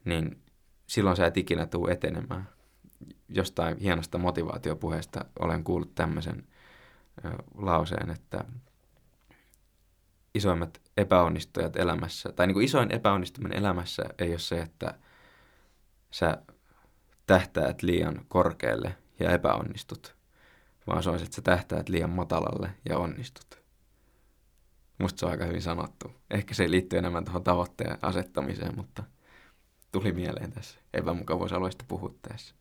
niin silloin sä et ikinä tule etenemään. Jostain hienosta motivaatiopuheesta olen kuullut tämmöisen lauseen, että isoimmat epäonnistujat elämässä, tai niin kuin isoin epäonnistuminen elämässä ei ole se, että sä tähtäät liian korkealle ja epäonnistut, vaan se on se, että sä tähtäät liian matalalle ja onnistut. Musta se on aika hyvin sanottu. Ehkä se liittyy enemmän tuohon tavoitteen asettamiseen, mutta tuli mieleen tässä. Epämukavuusalueesta puhuttaessa.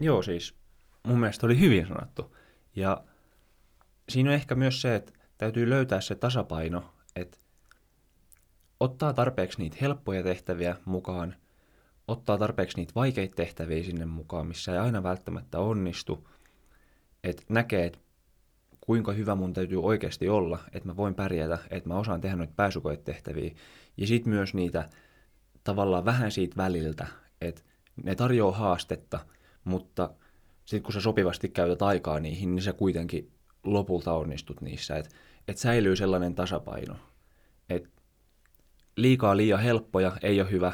Joo, siis mun mielestä oli hyvin sanottu. Ja siinä on ehkä myös se, että täytyy löytää se tasapaino, että ottaa tarpeeksi niitä helppoja tehtäviä mukaan, ottaa tarpeeksi niitä vaikeita tehtäviä sinne mukaan, missä ei aina välttämättä onnistu, että näkee, että kuinka hyvä mun täytyy oikeasti olla, että mä voin pärjätä, että mä osaan tehdä noita pääsykoetehtäviä. Ja sit myös niitä tavallaan vähän siitä väliltä, että ne tarjoaa haastetta, mutta sit kun sä sopivasti käytät aikaa niihin, niin sä kuitenkin lopulta onnistut niissä. Että et säilyy sellainen tasapaino, että liikaa liian helppoja ei ole hyvä,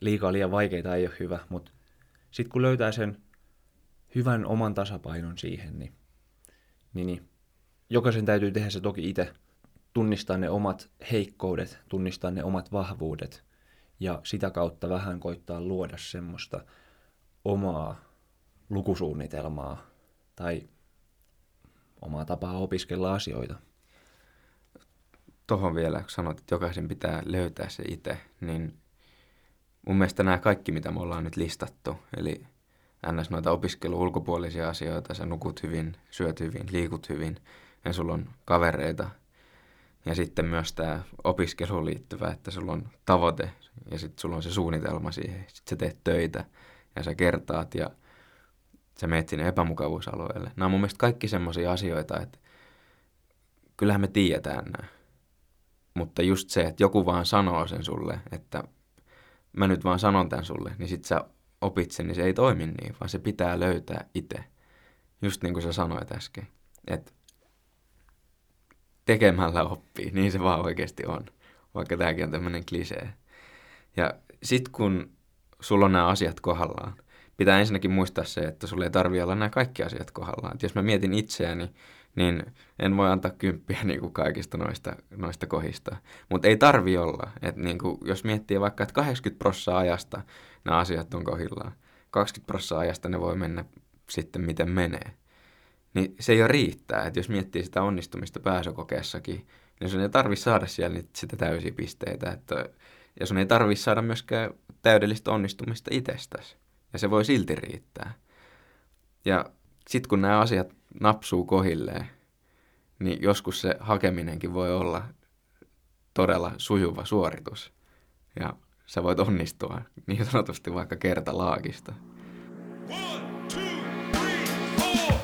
liikaa liian vaikeita ei ole hyvä, mutta sit kun löytää sen hyvän oman tasapainon siihen, niin Niin, niin. Jokaisen täytyy tehdä se toki itse, tunnistaa ne omat heikkoudet, tunnistaa ne omat vahvuudet ja sitä kautta vähän koittaa luoda semmoista omaa lukusuunnitelmaa tai omaa tapaa opiskella asioita. Tuohon vielä, kun sanot, että jokaisen pitää löytää se itse, niin mun mielestä nämä kaikki, mitä me ollaan nyt listattu, eli ns. Noita opiskelun ulkopuolisia asioita, sä nukut hyvin, syöt hyvin, liikut hyvin ja sulla on kavereita. Ja sitten myös tämä opiskeluun liittyvä, että sulla on tavoite ja sitten sulla on se suunnitelma siihen. Sitten sä teet töitä ja sä kertaat ja sä meet sinne epämukavuusalueelle. Nämä on mun mielestä kaikki semmoisia asioita, että kyllähän me tiedetään nämä. Mutta just se, että joku vaan sanoo sen sulle, että mä nyt vaan sanon tämän sulle, niin sit sä opit sen, niin se ei toimi niin, vaan se pitää löytää itse. Just niin kuin sä sanoit äsken, että tekemällä oppii, niin se vaan oikeasti on, vaikka tämäkin on tämmöinen klisee. Ja sit kun sulla on nämä asiat kohdallaan, pitää ensinnäkin muistaa se, että sulla ei tarvitse olla nämä kaikki asiat kohdallaan. Et jos mä mietin itseäni, niin en voi antaa kymppiä niin kuin kaikista noista, noista kohdista. Mutta ei tarvi olla. Et niin kuin, jos miettii vaikka, että kahdeksankymmentä prosenttia ajasta nämä asiat on kohdillaan, kaksikymmentä prosenttia ajasta ne voi mennä sitten miten menee. Niin se jo riittää. Et jos miettii sitä onnistumista pääsykokeessakin, niin sun ei tarvitse saada siellä sitä täysiä pisteitä. Et, ja sun ei tarvitse saada myöskään täydellistä onnistumista itsestäsi. Ja se voi silti riittää. Ja sitten kun nämä asiat napsuu kohilleen, niin joskus se hakeminenkin voi olla todella sujuva suoritus. Ja sä voit onnistua niin sanotusti vaikka kertalaakista. One, two, three, four.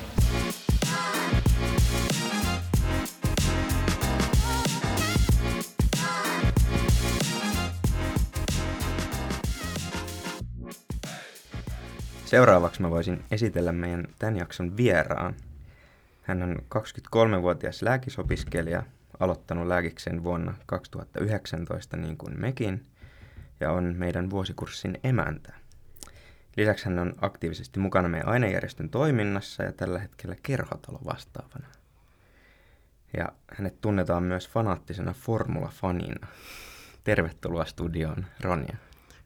Seuraavaksi mä voisin esitellä meidän tämän jakson vieraan. Hän on kaksikymmentäkolmevuotias lääkisopiskelija, aloittanut lääkiksen vuonna kaksituhattayhdeksäntoista niin kuin mekin, ja on meidän vuosikurssin emäntä. Lisäksi hän on aktiivisesti mukana meidän ainejärjestön toiminnassa ja tällä hetkellä kerhotalo vastaavana. Ja hänet tunnetaan myös fanaattisena formulafanina. Tervetuloa studioon, Ronja.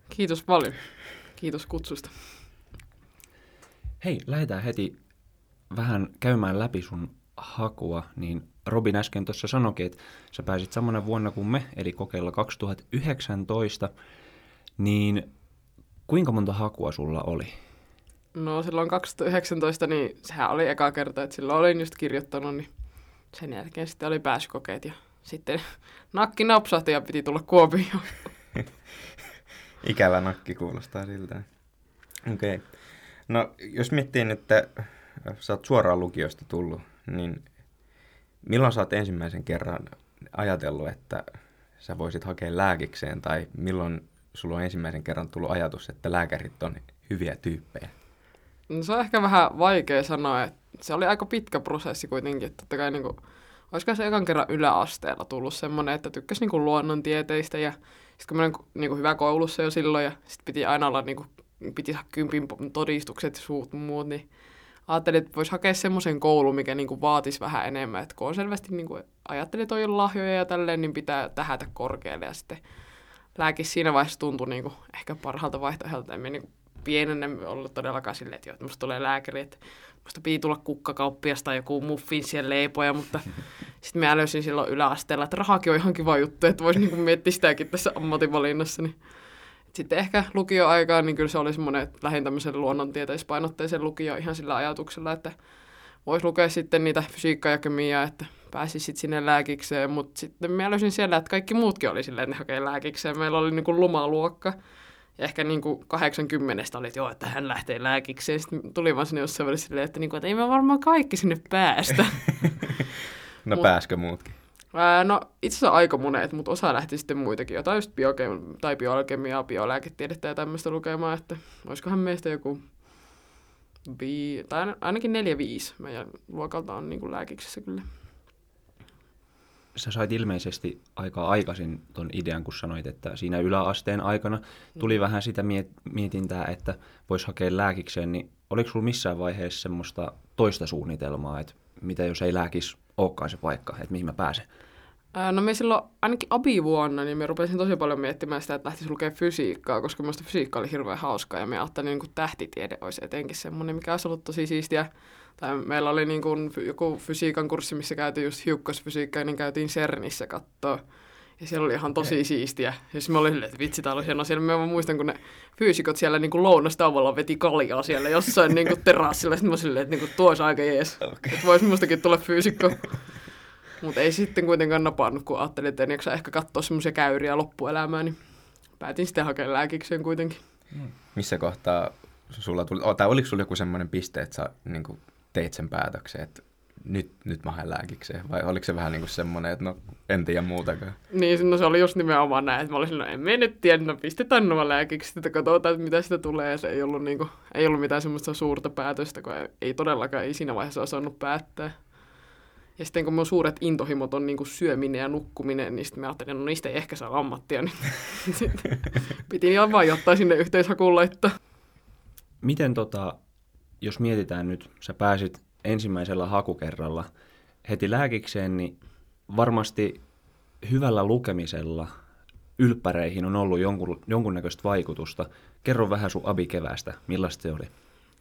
Kiitos paljon. Kiitos kutsusta. Hei, lähdetään heti vähän käymään läpi sun hakua, niin Robin äsken tuossa sanoikin, että sä pääsit samana vuonna kuin me, eli kokeilla kaksituhattayhdeksäntoista, niin kuinka monta hakua sulla oli? No silloin kaksituhattayhdeksäntoista, niin sehän oli eka kerta, että silloin olin just kirjoittanut, niin sen jälkeen sitten oli pääsykokeet ja sitten nakki napsahti ja piti tulla Kuopioon. Ikävä nakki kuulostaa siltä. Okei. Okay. No jos miettii nyt, että sä oot suoraan lukiosta tullut, niin milloin sä oot ensimmäisen kerran ajatellut, että sä voisit hakea lääkikseen tai milloin sulla on ensimmäisen kerran tullut ajatus, että lääkärit on hyviä tyyppejä? No, se on ehkä vähän vaikea sanoa, että se oli aika pitkä prosessi kuitenkin, että totta kai niin kuin, olisiko se ekan kerran yläasteella tullut semmoinen, että tykkäsi niin kuin luonnontieteistä ja sitten kun mä olin niin kuin hyvä koulussa jo silloin ja sitten piti aina olla niin kuin, piti saada kympin todistukset ja suut muut, niin ajattelin, että voisi hakea semmoisen koulun, mikä niin kuin vaatisi vähän enemmän, että kun on selvästi niin kuin, ajattelin, että on lahjoja ja tälleen, niin pitää tähätä korkealle ja sitten lääkis siinä vaiheessa tuntui niin kuin, ehkä parhaalta vaihtoehdolta, emme niin kuin, pienenä ollut todellakaan silleen, että joo, musta tulee lääkäri, että musta piti tulla kukkakauppias tai joku muffinsien leipoja, mutta sitten mä löysin silloin yläasteella, että rahakin on ihan kiva juttu, että voisi niinku miettiä sitäkin tässä ammatinvalinnassa. Niin. Sitten ehkä lukioaikaan, niin kyllä se oli semmoinen, että lähdin tämmöisen luonnontieteispainotteisen lukioon ihan sillä ajatuksella, että voisi lukea sitten niitä fysiikkaa ja kemiaa, että pääsisi sitten sinne lääkikseen, mutta sitten mä löysin siellä, että kaikki muutkin oli silleen, että ne hakee lääkikseen. Meillä oli niinku lumaluokka. Ja ehkä niin kuin kahdeksankymmentä oli, että joo, että hän lähtee lääkikseen. Sitten tuli vaan sinne jossain välillä silleen, että, niin kuin, että ei me varmaan kaikki sinne päästä. No mut, pääskö muutkin? Ää, no itse asiassa aika monet, mutta osa lähti sitten muitakin. Jotain just bioke- tai bioalkemiaa, biolääketiedettä ja tämmöistä lukemaa. Että olisikohan meistä joku, bi- tai ainakin neljä viisi. Meidän luokalta on niin kuin lääkiksessä kyllä. Sä sait ilmeisesti aika aikaisin ton idean, kun sanoit, että siinä yläasteen aikana tuli vähän sitä miet- mietintää, että vois hakea lääkikseen, niin oliko sulla missään vaiheessa semmoista toista suunnitelmaa, että mitä jos ei lääkis olekaan se paikka, että mihin mä pääsen? Ää, no me silloin ainakin abivuonna, niin me rupesin tosi paljon miettimään sitä, että lähtisi lukea fysiikkaa, koska minusta fysiikka oli hirveän hauskaa ja me ajattelin, että niin tähtitiede olisi etenkin semmoinen, mikä olisi ollut tosi siistiä. Tai meillä oli niin kuin joku fysiikan kurssi, missä käytiin just hiukkasfysiikkaa, niin käytiin CERNissä katsoa. Ja siellä oli ihan tosi siistiä. Ja siis me olin silleen, että vitsi, täällä on hienoa siellä. Mä muistan, kun ne fyysikot siellä niin kuin lounastauolla veti kaljaa siellä jossain niin kuin terassilla. Sitten mä silleen, että niin kuin, tuo olisi aika jees. Okay. Että voisi mustakin tulla fyysikko. Mutta ei sitten kuitenkaan napannut, kun ajattelin, että en jaksa ehkä katsoa semmoisia käyriä loppuelämää. Niin päätin sitten hakea lääkikseen kuitenkin. Hmm. Missä kohtaa sulla tuli? Oh, tai oliko sulla joku semmoinen piste, että sä niin kuin teit sen päätöksen, että nyt, nyt mä hän lääkikseen, vai oliko se vähän niin kuin semmoinen, että no en tiedä muutakaan? Niin, no se oli just nimenomaan näin, että mä olin silloin, en me nyt tiedä, no pistetään nuo lääkiksi, että katsotaan, mitä sitä tulee, se ei ollut, niin kuin, ei ollut mitään semmoista suurta päätöstä, kun ei, ei todellakaan ei siinä vaiheessa osannut päättää. Ja sitten kun mun suuret intohimot on niin kuin syöminen ja nukkuminen, niin sitten mä ajattelin, no niistä ei ehkä saa ammattia, niin piti ihan vaan jotain sinne yhteishakuun laittaa. Miten tota... Jos mietitään nyt, sä pääsit ensimmäisellä hakukerralla heti lääkikseen, niin varmasti hyvällä lukemisella ylppäreihin on ollut jonkun, jonkunnäköistä vaikutusta. Kerro vähän sun abikeväästä, millaista se oli?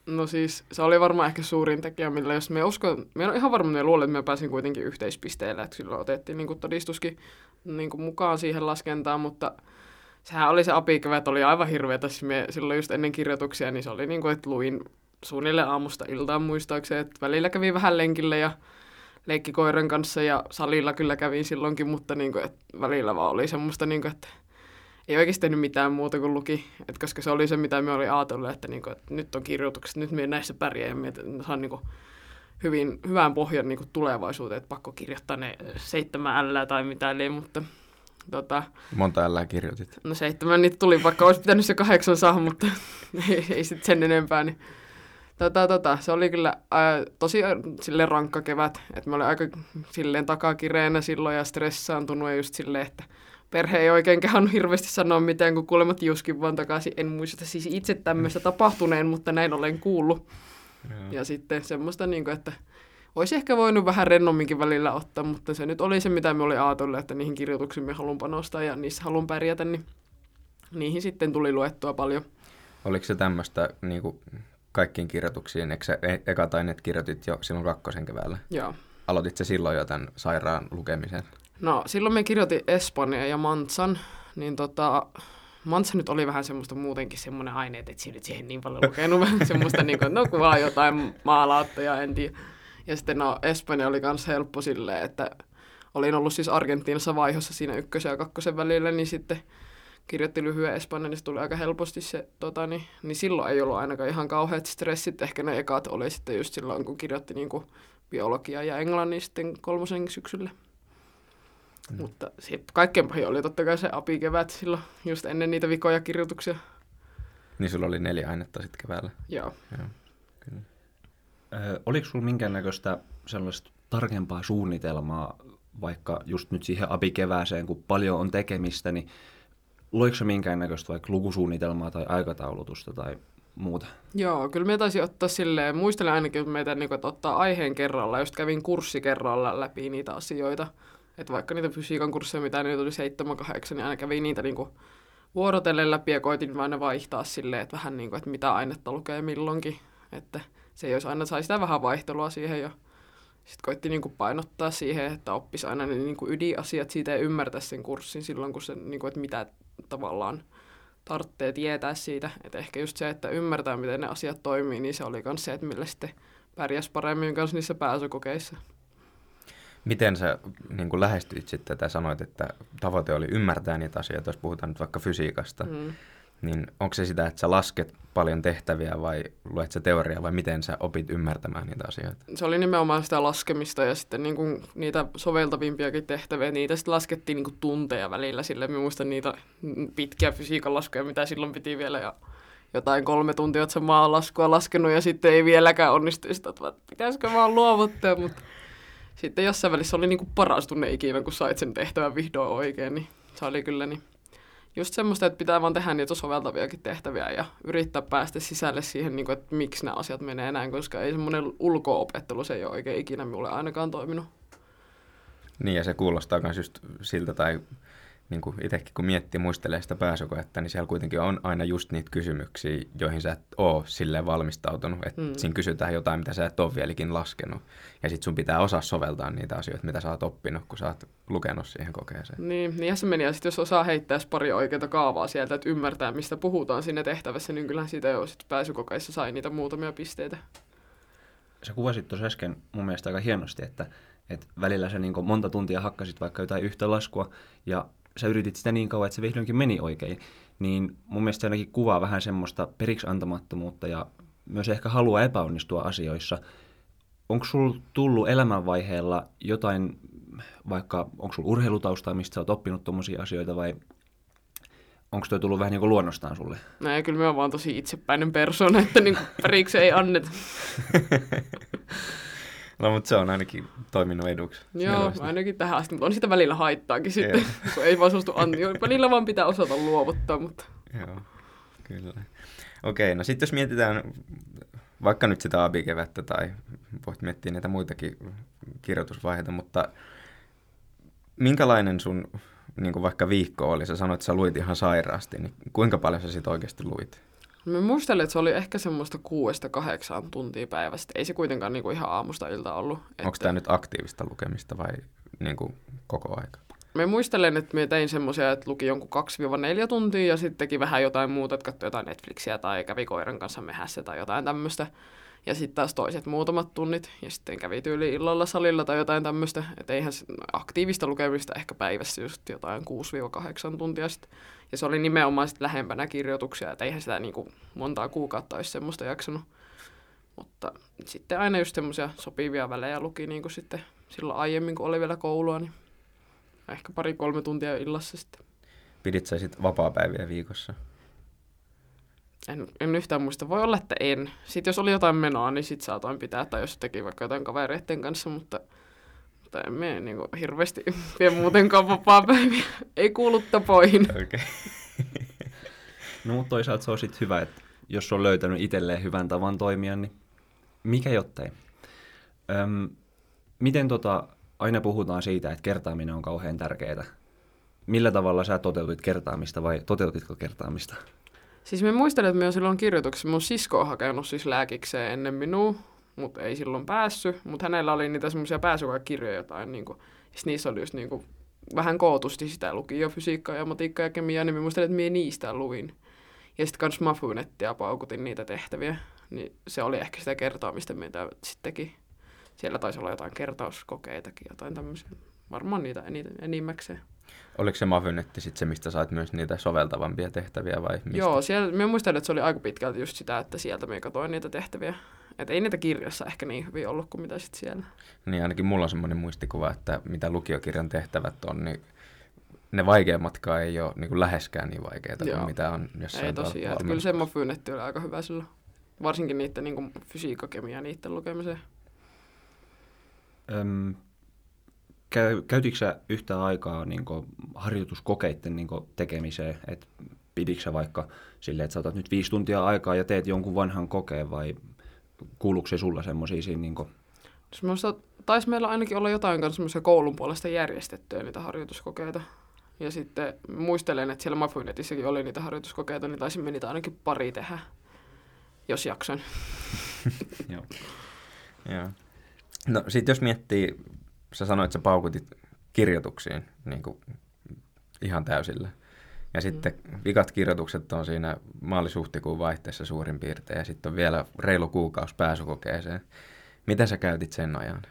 No siis, se oli varmaan ehkä suurin tekijä, millä jos me uskon, me on ihan varmaan ja luulen, että me pääsin kuitenkin yhteispisteellä, että silloin otettiin niin kuin todistuskin niin kuin mukaan siihen laskentaan, mutta sehän oli se abikevät, oli aivan hirveätä, silloin just ennen kirjoituksia, niin se oli niin kuin, että luin suunnilleen aamusta iltaan muistaakseni, että välillä kävin vähän lenkillä ja leikkikoiran kanssa ja salilla kyllä kävin silloinkin, mutta niin kuin, että välillä vaan oli semmoista, niin kuin, että ei oikeasti tehnyt mitään muuta kuin luki, että koska se oli se, mitä me oli ajatellut, että, niin kuin, että nyt on kirjoitukset, nyt me näissä pärjää ja me saan niin kuin, hyvin, hyvän pohjan niin kuin tulevaisuuteen, että pakko kirjoittaa ne seitsemän L tai mitä eli, mutta tota, monta L kirjoitit? No seitsemän niitä tuli, vaikka olisi pitänyt se kahdeksan saada, mutta ei, ei sitten sen enempää, niin Tota, tota, se oli kyllä ää, tosi silleen rankka kevät, että mä olin aika silleen takakireenä silloin ja stressaantunut ja just silleen, että perhe ei oikein kehannut hirveästi sanoa mitään, kun kuulemma tiuskin vaan takaisin. En muista siis itse tämmöistä tapahtuneen, mutta näin olen kuullut. Jaa. Ja sitten semmoista, niin kuin, että olisi ehkä voinut vähän rennomminkin välillä ottaa, mutta se nyt oli se, mitä me oli ajatellut, että niihin kirjoituksiin me haluan panostaa ja niissä haluan pärjätä, niin niihin sitten tuli luettua paljon. Oliko se tämmöistä niinku kaikkiin kirjoituksiin, eikö sä eka tai net kirjoitit jo silloin kakkosen keväällä? Joo. Aloitit sä silloin jo tämän sairaan lukemisen? No silloin me kirjoitin Espanjan ja Mantsan, niin tota, Mantsa nyt oli vähän semmoista muutenkin semmoinen aine, että et siinä nyt siihen niin paljon lukenut, semmoista niin kuin, no kuvaa jotain maalaatta ja en tiedä. Ja sitten no Espanja oli kanssa helppo silleen, että olin ollut siis Argentiinassa vaihossa siinä ykkösen ja kakkosen välillä, niin sitten kirjoitti lyhyen espanjan, niin se tuli aika helposti se, tota, niin, niin silloin ei ollut ainakaan ihan kauheat stressit. Ehkä ne ekat oli sitten just silloin, kun kirjoitti niin kuin biologiaa ja englannin sitten kolmosen syksyllä. Mm. Mutta sit kaikkein pahin oli totta kai se apikevät silloin, just ennen niitä vikoja kirjoituksia. Niin sulla oli neljä ainetta sitten keväällä. Joo. Joo. Kyllä. Ö, oliko sulla minkäännäköistä sellaista tarkempaa suunnitelmaa, vaikka just nyt siihen apikevääseen, kun paljon on tekemistä, niin loiko se minkäännäköistä vaikka lukusuunnitelmaa tai aikataulutusta tai muuta? Joo, kyllä minä taisin ottaa silleen, muistelen ainakin, että meitä niin, että ottaa aiheen kerralla, just kävin kurssi kerralla läpi niitä asioita. Että vaikka niitä fysiikan kursseja, mitä niitä oli seitsemän kahdeksan, niin aina kävi niitä niinku vuorotellen läpi ja koitin aina vaihtaa silleen, että vähän niinku, että mitä ainetta lukee milloinkin. Että se jos aina sai sitä vähän vaihtelua siihen ja sitten koitti niinku painottaa siihen, että oppisi aina ne niinku ydinasiat siitä ja ymmärtää sen kurssin silloin, kun se, niinku, että mitä tavallaan tarvitsee tietää siitä. Että ehkä just se, että ymmärtää, miten ne asiat toimii, niin se oli myös se, että millä sitten pärjäsi paremmin kanssa niissä pääsykokeissa. Miten sä niin kun lähestyit sitten tätä, sanoit, että tavoite oli ymmärtää niitä asioita, jos puhutaan nyt vaikka fysiikasta, mm. niin onko se sitä, että sä lasket paljon tehtäviä vai luet sä teoriaa vai miten sä opit ymmärtämään niitä asioita? Se oli nimenomaan sitä laskemista ja sitten niin kun niitä soveltavimpiakin tehtäviä, niitä sitten laskettiin niin kun tunteja välillä sille. Mä muistan niitä pitkiä fysiikan laskuja, mitä silloin piti vielä ja jotain kolme tuntia, että sä maalaskua laskenut ja sitten ei vieläkään onnistu sitä, että pitäisikö vaan luovuttaa, mutta... Sitten jossain välissä oli niinku paras tunne ikinä, kun sait sen tehtävän vihdoin oikein, niin se oli kyllä niin just semmoista, että pitää vaan tehdä niitä soveltaviakin tehtäviä ja yrittää päästä sisälle siihen, niinku, että miksi nämä asiat menee näin, koska ei semmoinen ulko-opettelu, se ei ole oikein ikinä minulle ainakaan toiminut. Niin ja se kuulostaa myös just siltä, tai niinku itsekin kun miettii, muistelee sitä pääsykoetta, niin siellä kuitenkin on aina just niitä kysymyksiä, joihin sä et ole silleen valmistautunut. Että mm. siinä kysytään jotain, mitä sä et ole vieläkin laskenut. Ja sit sun pitää osaa soveltaa niitä asioita, mitä sä oot oppinut, kun sä oot lukenut siihen kokeeseen. Niin, niinhän se meni. Ja sit jos osaa heittää pari oikeaa kaavaa sieltä, että ymmärtää, mistä puhutaan siinä tehtävässä, niin kyllähän siitä jo sit pääsykokeissa sai niitä muutamia pisteitä. Sä kuvasit tuossa äsken mun mielestä aika hienosti, että, että välillä sä niin monta tuntia hakkasit vaikka jotain yhtä laskua ja sä yritit sitä niin kauan, että se vihdoinkin meni oikein, niin mun mielestä ainakin kuvaa vähän semmoista periksi antamattomuutta ja myös ehkä halua epäonnistua asioissa. Onko sulla tullut elämänvaiheella jotain, vaikka onko sulla urheilutaustaa, mistä sä oot oppinut tommosia asioita vai onko toi tullut vähän niin kuin luonnostaan sulle? No ei, kyllä mä oon vaan tosi itsepäinen persoona, että niin kuin periksi ei anneta. No, mutta se on ainakin toiminut eduksi. Joo, mielestäni. Ainakin tähän asti, mutta on sitä välillä haittaakin sitten, yeah. Kun ei vaan suostu antaa. Välillä vaan pitää osata luovuttaa, mutta... Joo, kyllä. Okei, no sitten jos mietitään vaikka nyt sitä abikevättä tai voit miettiä näitä muitakin kirjoitusvaiheita, mutta minkälainen sun niin kuin vaikka viikko oli? Sä sanoit, että sä luit ihan sairaasti, niin kuinka paljon sä siitä oikeasti luit? Mä muistelen, että se oli ehkä semmoista kuudesta kahdeksaan tuntia päivästä. Ei se kuitenkaan niinku ihan aamusta ilta ollut. Onko että... tämä nyt aktiivista lukemista vai niinku koko aika? Mä muistelen, että mä tein semmoisia, että luki jonkun kaksi neljä tuntia ja sitten teki vähän jotain muuta, että katsoi jotain Netflixiä tai kävi koiran kanssa mehässä tai jotain tämmöistä. Ja sitten taas toiset muutamat tunnit ja sitten kävi tyyli illalla salilla tai jotain tämmöistä. Että eihän aktiivista lukemista ehkä päivässä just jotain kuusi kahdeksan tuntia sitten. Ja se oli nimenomaan sitten lähempänä kirjoituksia, että eihän sitä niinku montaa kuukautta olisi semmoista jaksanut. Mutta sitten aina just semmoisia sopivia välejä luki niinku sitten silloin aiemmin, kun oli vielä koulua, niin ehkä pari-kolme tuntia illassa sitten. Pidit sä sitten vapaapäiviä viikossa? En, en yhtään muista. Voi olla, että en. Sitten jos oli jotain menoa, niin sitten saatoin pitää, tai jos teki vaikka jotain kavereiden kanssa, mutta, mutta en mene niin kuin hirveästi vie muutenkaan vapaapäiviä. Ei kuulu tapoihin. Okay. No mutta toisaalta se on sitten hyvä, että jos on löytänyt itselleen hyvän tavan toimia, niin mikä jottei. Öm, miten tota, aina puhutaan siitä, että kertaaminen on kauhean tärkeää. Millä tavalla sä toteutit kertaamista vai toteutitko kertaamista? Siis mä muistelen, että mä oon silloin kirjoituksessa. Mun sisko on hakenut siis lääkikseen ennen minua, mutta ei silloin päässyt. Mutta hänellä oli niitä semmoisia pääsykoekirjoja jotain. Niinku. Niissä oli just niinku vähän kootusti sitä luki jo fysiikkaa ja matikkaa ja kemiaa, niin mä muistelin, että minä niistä luin. Ja sitten kans MAFY-nettiä paukutin niitä tehtäviä, niin se oli ehkä sitä kertaa, mistä meitä sitten teki. Siellä taisi olla jotain kertauskokeitakin, jotain tämmöisiä, varmaan niitä enimmäkseen. Oliko se MAFY-netti sitten se, mistä sait myös niitä soveltavampia tehtäviä vai mistä? Joo, siellä, mä muistan, että se oli aika pitkälti just sitä, että sieltä mä katsoin niitä tehtäviä. Että ei niitä kirjassa ehkä niin hyvin ollut kuin mitä sitten siellä. Niin ainakin mulla on semmoinen muistikuva, että mitä lukiokirjan tehtävät on, niin ne vaikeammatkaan ei ole niin kuin läheskään niin vaikeita kuin mitä on jossain. Ei tosiaan, kyllä se MAFY-netti oli aika hyvä silloin. Varsinkin niiden niin kuin fysiikkakemia niiden lukemiseen. Öm, käy, käytitkö sä yhtään aikaa niin kuin harjoituskokeiden niin kuin tekemiseen? Et piditkö sä vaikka silleen, että sä otat nyt viisi tuntia aikaa ja teet jonkun vanhan kokeen vai kuuluuko se sulla semmoisia siinä? Niin kuin... Taisi meillä ainakin olla jotain kanssa koulun puolesta järjestettyä niitä harjoituskokeita. Ja sitten muistelen, että siellä MAFY-netissäkin oli niitä harjoituskokeita, niin taisimme niitä ainakin pari tehdä, jos jakson. Joo. Joo. No sit jos miettii, sä sanoit, että sä paukutit kirjoituksiin niin kuin ihan täysillä. Ja sitten vikat kirjoitukset on siinä maalis-huhtikuun vaihteessa suurin piirtein ja sitten on vielä reilu kuukausi pääsykokeeseen. Miten sä käytit sen ajan?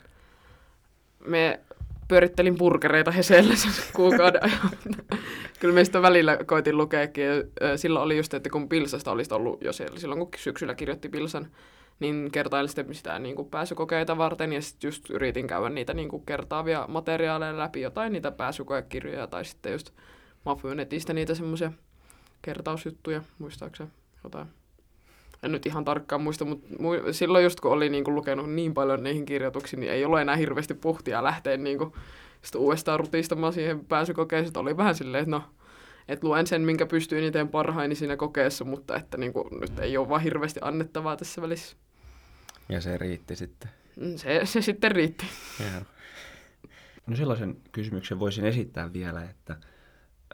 Me pyörittelin burgereita Hesellä sen kuukauden ajan. Kyllä meistä välillä koitin lukeekin. Silloin oli just, että kun Pilsasta olisi ollut jo siellä, silloin kun syksyllä kirjoitti Pilsan, niin kertailin sitten sitä niin kuin pääsykokeita varten ja sitten just yritin käydä niitä niin kuin kertaavia materiaaleja läpi, jotain niitä pääsykoekirjoja tai sitten just MAFY-netistä niitä semmoisia kertausjuttuja, muistaakseni jotain. En nyt ihan tarkkaan muista, mutta mu- silloin just kun oli niin kuin lukenut niin paljon niihin kirjoituksiin, niin ei ole enää hirveästi puhtia lähteä niin kuin sitten uudestaan rutistamaan siihen pääsykokeeseen. Oli vähän silleen, että no, et luen sen, minkä pystyin itse parhaini siinä kokeessa, mutta että niin kuin nyt ei ole vaan hirveästi annettavaa tässä välissä. Ja se riitti sitten. Se, se sitten riitti. Ja. No sellaisen kysymyksen voisin esittää vielä, että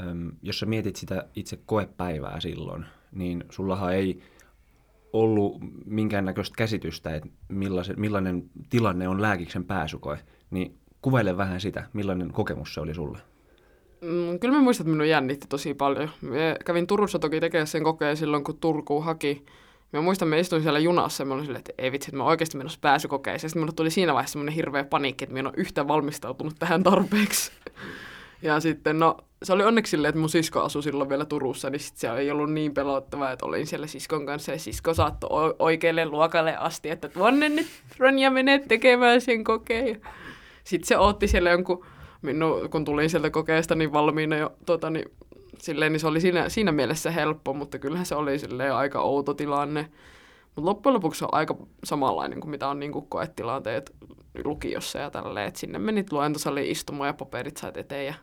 äm, jos sä mietit sitä itse koepäivää silloin, niin sullahan ei ollut minkäännäköistä käsitystä, että millainen tilanne on lääkiksen pääsykoe, niin kuvaile vähän sitä, millainen kokemus se oli sulle. Mm, kyllä mä muistan, että minua jännitti tosi paljon. Mä kävin Turussa toki tekemään sen kokeen silloin, kun Turkuun haki. Mä muistan, että mä istuin siellä junassa ja mä olin silleen, että ei vitsi, että mä oon oikeasti menossa pääsykokeeseen. Ja sitten minulle tuli siinä vaiheessa semmoinen hirveä paniikki, että mä en ole yhtään valmistautunut tähän tarpeeksi. Ja sitten, no, se oli onneksi silleen, että mun sisko asui silloin vielä Turussa, niin sitten se ei ollut niin pelottavaa, että olin siellä siskon kanssa ja sisko saattoi oikealle luokalle asti, että tuonne nyt Ronja menee tekemään sen kokeen. Sitten se otti siellä jonkun, no, kun tulin sieltä kokeesta niin valmiina jo, tota, niin, silleen, niin se oli siinä, siinä mielessä helppo, mutta kyllähän se oli silleen aika outo tilanne. Mutta loppujen lopuksi se on aika samanlainen kuin mitä on niin koetilanteet lukiossa ja tälleen, että sinne menit luentosaliin istumaan ja paperit sait eteen ja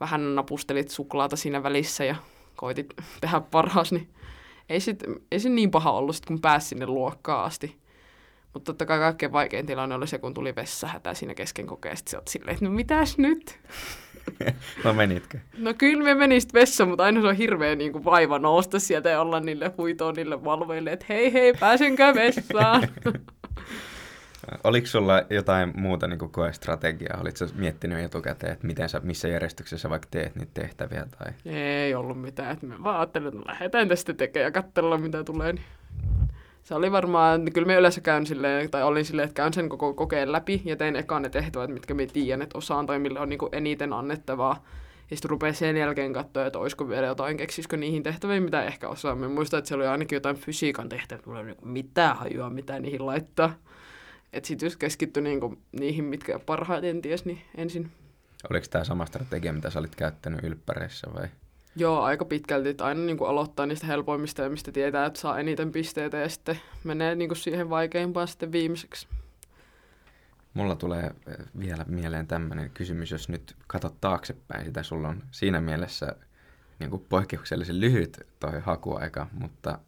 vähän napustelit suklaata siinä välissä ja koitit tehdä parhaas, niin ei, sit, ei se niin paha ollut sit, kun pääsi sinne luokkaan asti. Mutta totta kai kaikkein vaikein tilanne oli se, kun tuli vessahätä siinä kesken kokeen, sitten sä oot silleen, että no mitäs nyt? No menitkö? No kyllä me menin sitten vessaan, mutta aina se on hirveä niin kuin vaiva nousta sieltä ja olla niille huitoon niille valveille, että hei hei, pääsenkö vessaan? Oliko sulla jotain muuta niin kuin koestrategiaa? Olitko miettinyt etukäteen, että miten sä, missä järjestyksessä vaikka teet niitä tehtäviä? Tai... Ei ollut mitään. Että mä vaan ajattelin, että lähdetään tästä tekemään ja katsellaan, mitä tulee. Se oli varmaan, että kyllä mä yleensä käyn silleen, tai olin silleen, että käyn sen koko kokeen läpi ja teen ekaan ne tehtävät, mitkä mä tiedän, että osaan tai mille on niin kuin eniten annettavaa. Ja sitten rupeaa sen jälkeen katsoa, että olisiko vielä jotain, keksisikö niihin tehtäviin, mitä ehkä osaa. Mä muistan, että se oli ainakin jotain fysiikan tehtävä, mulla ei ole mitään hajua, mitä niihin laittaa. Että sitten jos keskittyi niinku niihin, mitkä parhaiten ties, niin ensin. Oliko tämä sama strategia, mitä sä olit käyttänyt ylppäreissä vai? Joo, aika pitkälti. Että aina niinku aloittaa niistä helpoimmista ja mistä tietää, että saa eniten pisteitä ja sitten menee niinku siihen vaikeimpaan sitten viimeiseksi. Mulla tulee vielä mieleen tämmöinen kysymys, jos nyt katsot taaksepäin sitä. Sulla on siinä mielessä niinku poikkeuksellisen lyhyt toi hakuaika, mutta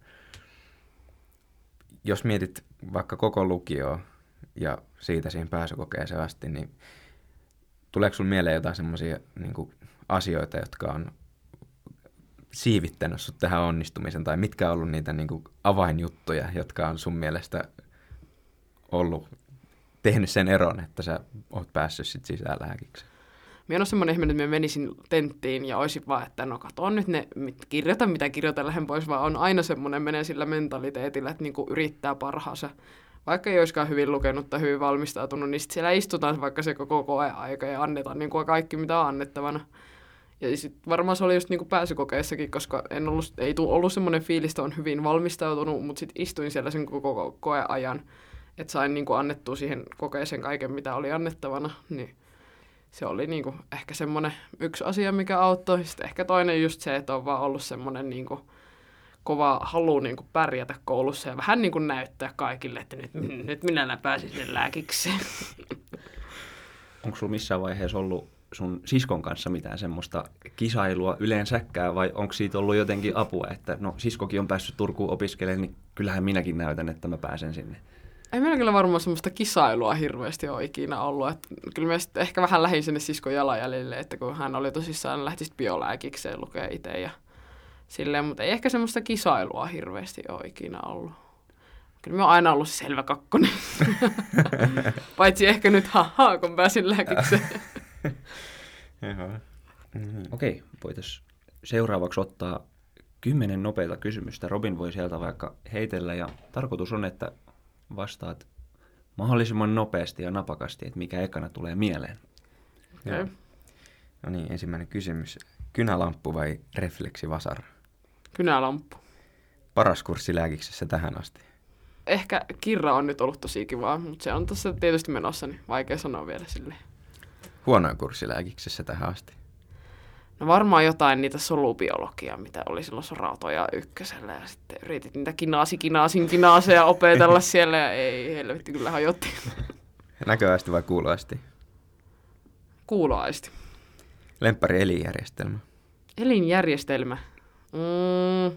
jos mietit vaikka koko lukioa, ja siitä siihen pääsykokeeseen asti, niin tuleeko sinulle mieleen jotain semmoisia niin kuin asioita, jotka on siivittänyt sinut tähän onnistumisen, tai mitkä on ollut niitä niin kuin avainjuttuja, jotka on sun mielestä ollut tehnyt sen eron, että sä oot päässyt sit sisään lääkiksi? Mä en ole semmoinen ihminen, että mä menisin tenttiin ja olisin vaan, että no katon nyt ne, kirjoita mitä kirjoita lähden pois, vaan on aina semmoinen, menee sillä mentaliteetillä, että niinku yrittää parhaansa. Vaikka ei olisikaan hyvin lukenut tai hyvin valmistautunut, niin siellä istutaan vaikka se koko koeaika ja annetaan niinku kaikki, mitä on annettavana. Ja sitten varmaan se oli just niinku pääsykokeessakin, koska en ollut, ei tullut, ollut semmoinen fiilis, että on hyvin valmistautunut, mutta sitten istuin siellä sen koko koeajan, että sain niinku annettua siihen kokeeseen kaiken, mitä oli annettavana, niin se oli niinku ehkä semmoinen yksi asia, mikä auttoi. Sitten ehkä toinen just se, että on vaan ollut semmoinen niinku kova halu niinku pärjätä koulussa ja vähän niinku näyttää kaikille, että nyt, nyt minä pääsin sen lääkikseen. Onko sulla missään vaiheessa ollut sun siskon kanssa mitään semmoista kisailua yleensäkään, vai onko siitä ollut jotenkin apua, että no siskokin on päässyt Turkuun opiskelemaan, niin kyllähän minäkin näytän, että mä pääsen sinne? Ei meillä kyllä varmaan semmoista kisailua hirveästi ole ikinä ollut. Että kyllä mä sitten ehkä vähän lähdin sinne siskon jalanjäljille, että kun hän oli tosissaan, lähti sitten biolääkikseen lukee itse ja silleen, mutta ei ehkä semmoista kisailua hirveästi ole ikinä ollut. Kyllä mä oon aina ollut selvä kakkonen, paitsi ehkä nyt hahaa, kun pääsin lääkikseen. mm-hmm. Okei, voitaisiin seuraavaksi ottaa kymmenen nopeita kysymystä. Robin voi sieltä vaikka heitellä ja tarkoitus on, että vastaat mahdollisimman nopeasti ja napakasti, että mikä ekana tulee mieleen. Okay. No niin, ensimmäinen kysymys. Kynälamppu vai refleksivasara? Kynälamppu. Paras kurssi lääkiksessä tähän asti? Ehkä kirra on nyt ollut tosi kivaa, mutta se on tässä tietysti menossa, niin vaikea sanoa vielä silleen. Huonoin kurssi lääkiksessä tähän asti? No varmaan jotain niitä solubiologiaa, mitä oli silloin sorautoja ykkösellä ja sitten yritit niitä kinaasi, kinaasin, kinaaseja opetella siellä ja ei helvetti, kyllä hajottiin. Näköaisti vai kuuloaisti? Kuuloaisti. Lemppari elinjärjestelmä? Elinjärjestelmä? Mm,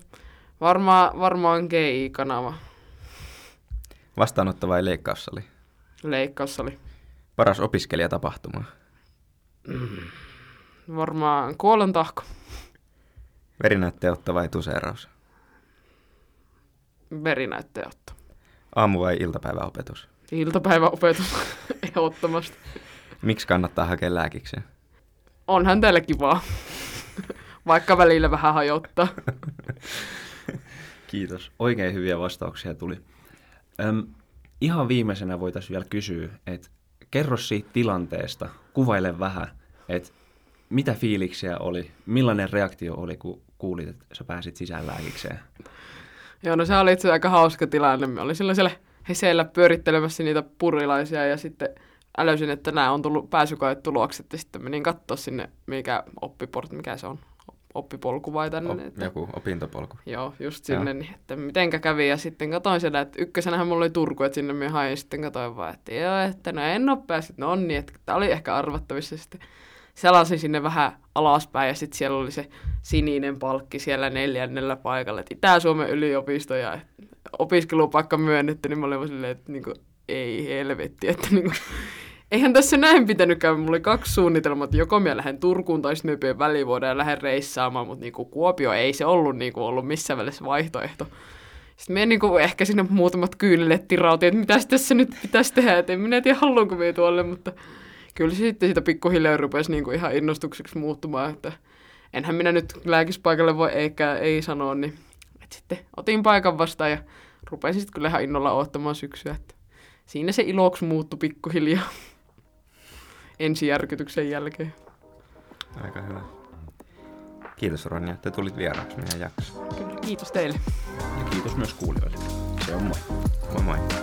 varmaan, varmaan G I-kanava. Vastaanottava vai leikkaussali? Leikkaussali. Paras opiskelijatapahtuma? Mm. Varmaan kuolontahko. Verinäytteenotto vai tuseeraus? Verinäytteenotto. Aamu- vai iltapäiväopetus? Iltapäiväopetus, ehdottomasti. Miksi kannattaa hakea lääkikseen? Onhan täällä kivaa, vaikka välillä vähän hajottaa. Kiitos, oikein hyviä vastauksia tuli. Öm, ihan viimeisenä voitaisiin vielä kysyä, että kerro siitä tilanteesta, kuvaile vähän, että mitä fiiliksiä oli, millainen reaktio oli, kun kuulit, että sä pääsit sisään lääkikseen? Joo, no se oli itse asiassa aika hauska tilanne. Me olin silloin siellä Heseillä pyörittelemässä niitä purilaisia ja sitten älysin, että nämä on tullut pääsykoetulokset ja sitten menin katsoa sinne, mikä oppiport, mikä se on, oppipolku vai tänne. Op, että, joku opintopolku. Joo, just sinne, niin, että mitenkä kävi ja sitten katsoin siellä, että ykkösenähän mulla oli Turku, että sinne me hain ja sitten katsoin vaan, että joo, että no en ole päässyt, no on niin, että tämä oli ehkä arvattavissa sitten. Selasin sinne vähän alaspäin ja sitten siellä oli se sininen palkki siellä neljännellä paikalla. Itä-Suomen yliopisto ja opiskelupaikka myönnetty, niin mä olin vaan silleen, että niinku, ei helvetti. Että niinku, eihän tässä näin pitänyt käydä. Mulla oli kaksi suunnitelmaa, että joko mä lähden Turkuun tai sitten mä pidän välivuoden ja lähden reissaamaan, mutta niinku Kuopio ei se ollut, niinku, ollut missään välissä vaihtoehto. Sitten me niinku ehkä siinä muutamat kyynelet tirautiin, että mitäs tässä nyt pitäisi tehdä, että en minä tiedä haluanko me tuolle, mutta kyllä se sitten siitä pikkuhiljaa rupesi niinku ihan innostukseksi muuttumaan, että enhän minä nyt lääkispaikalle voi eikä ei sanoa, niin et sitten otin paikan vastaan ja rupesin sitten kyllä ihan innolla odottamaan syksyä. Että siinä se iloksi muuttui pikkuhiljaa ensijärkytyksen jälkeen. Aika hyvä. Kiitos Ronja, että tulit vieraaksi meidän jaksoon. Kiitos teille. Ja kiitos myös kuulijoille. Se on moi. Moi moi.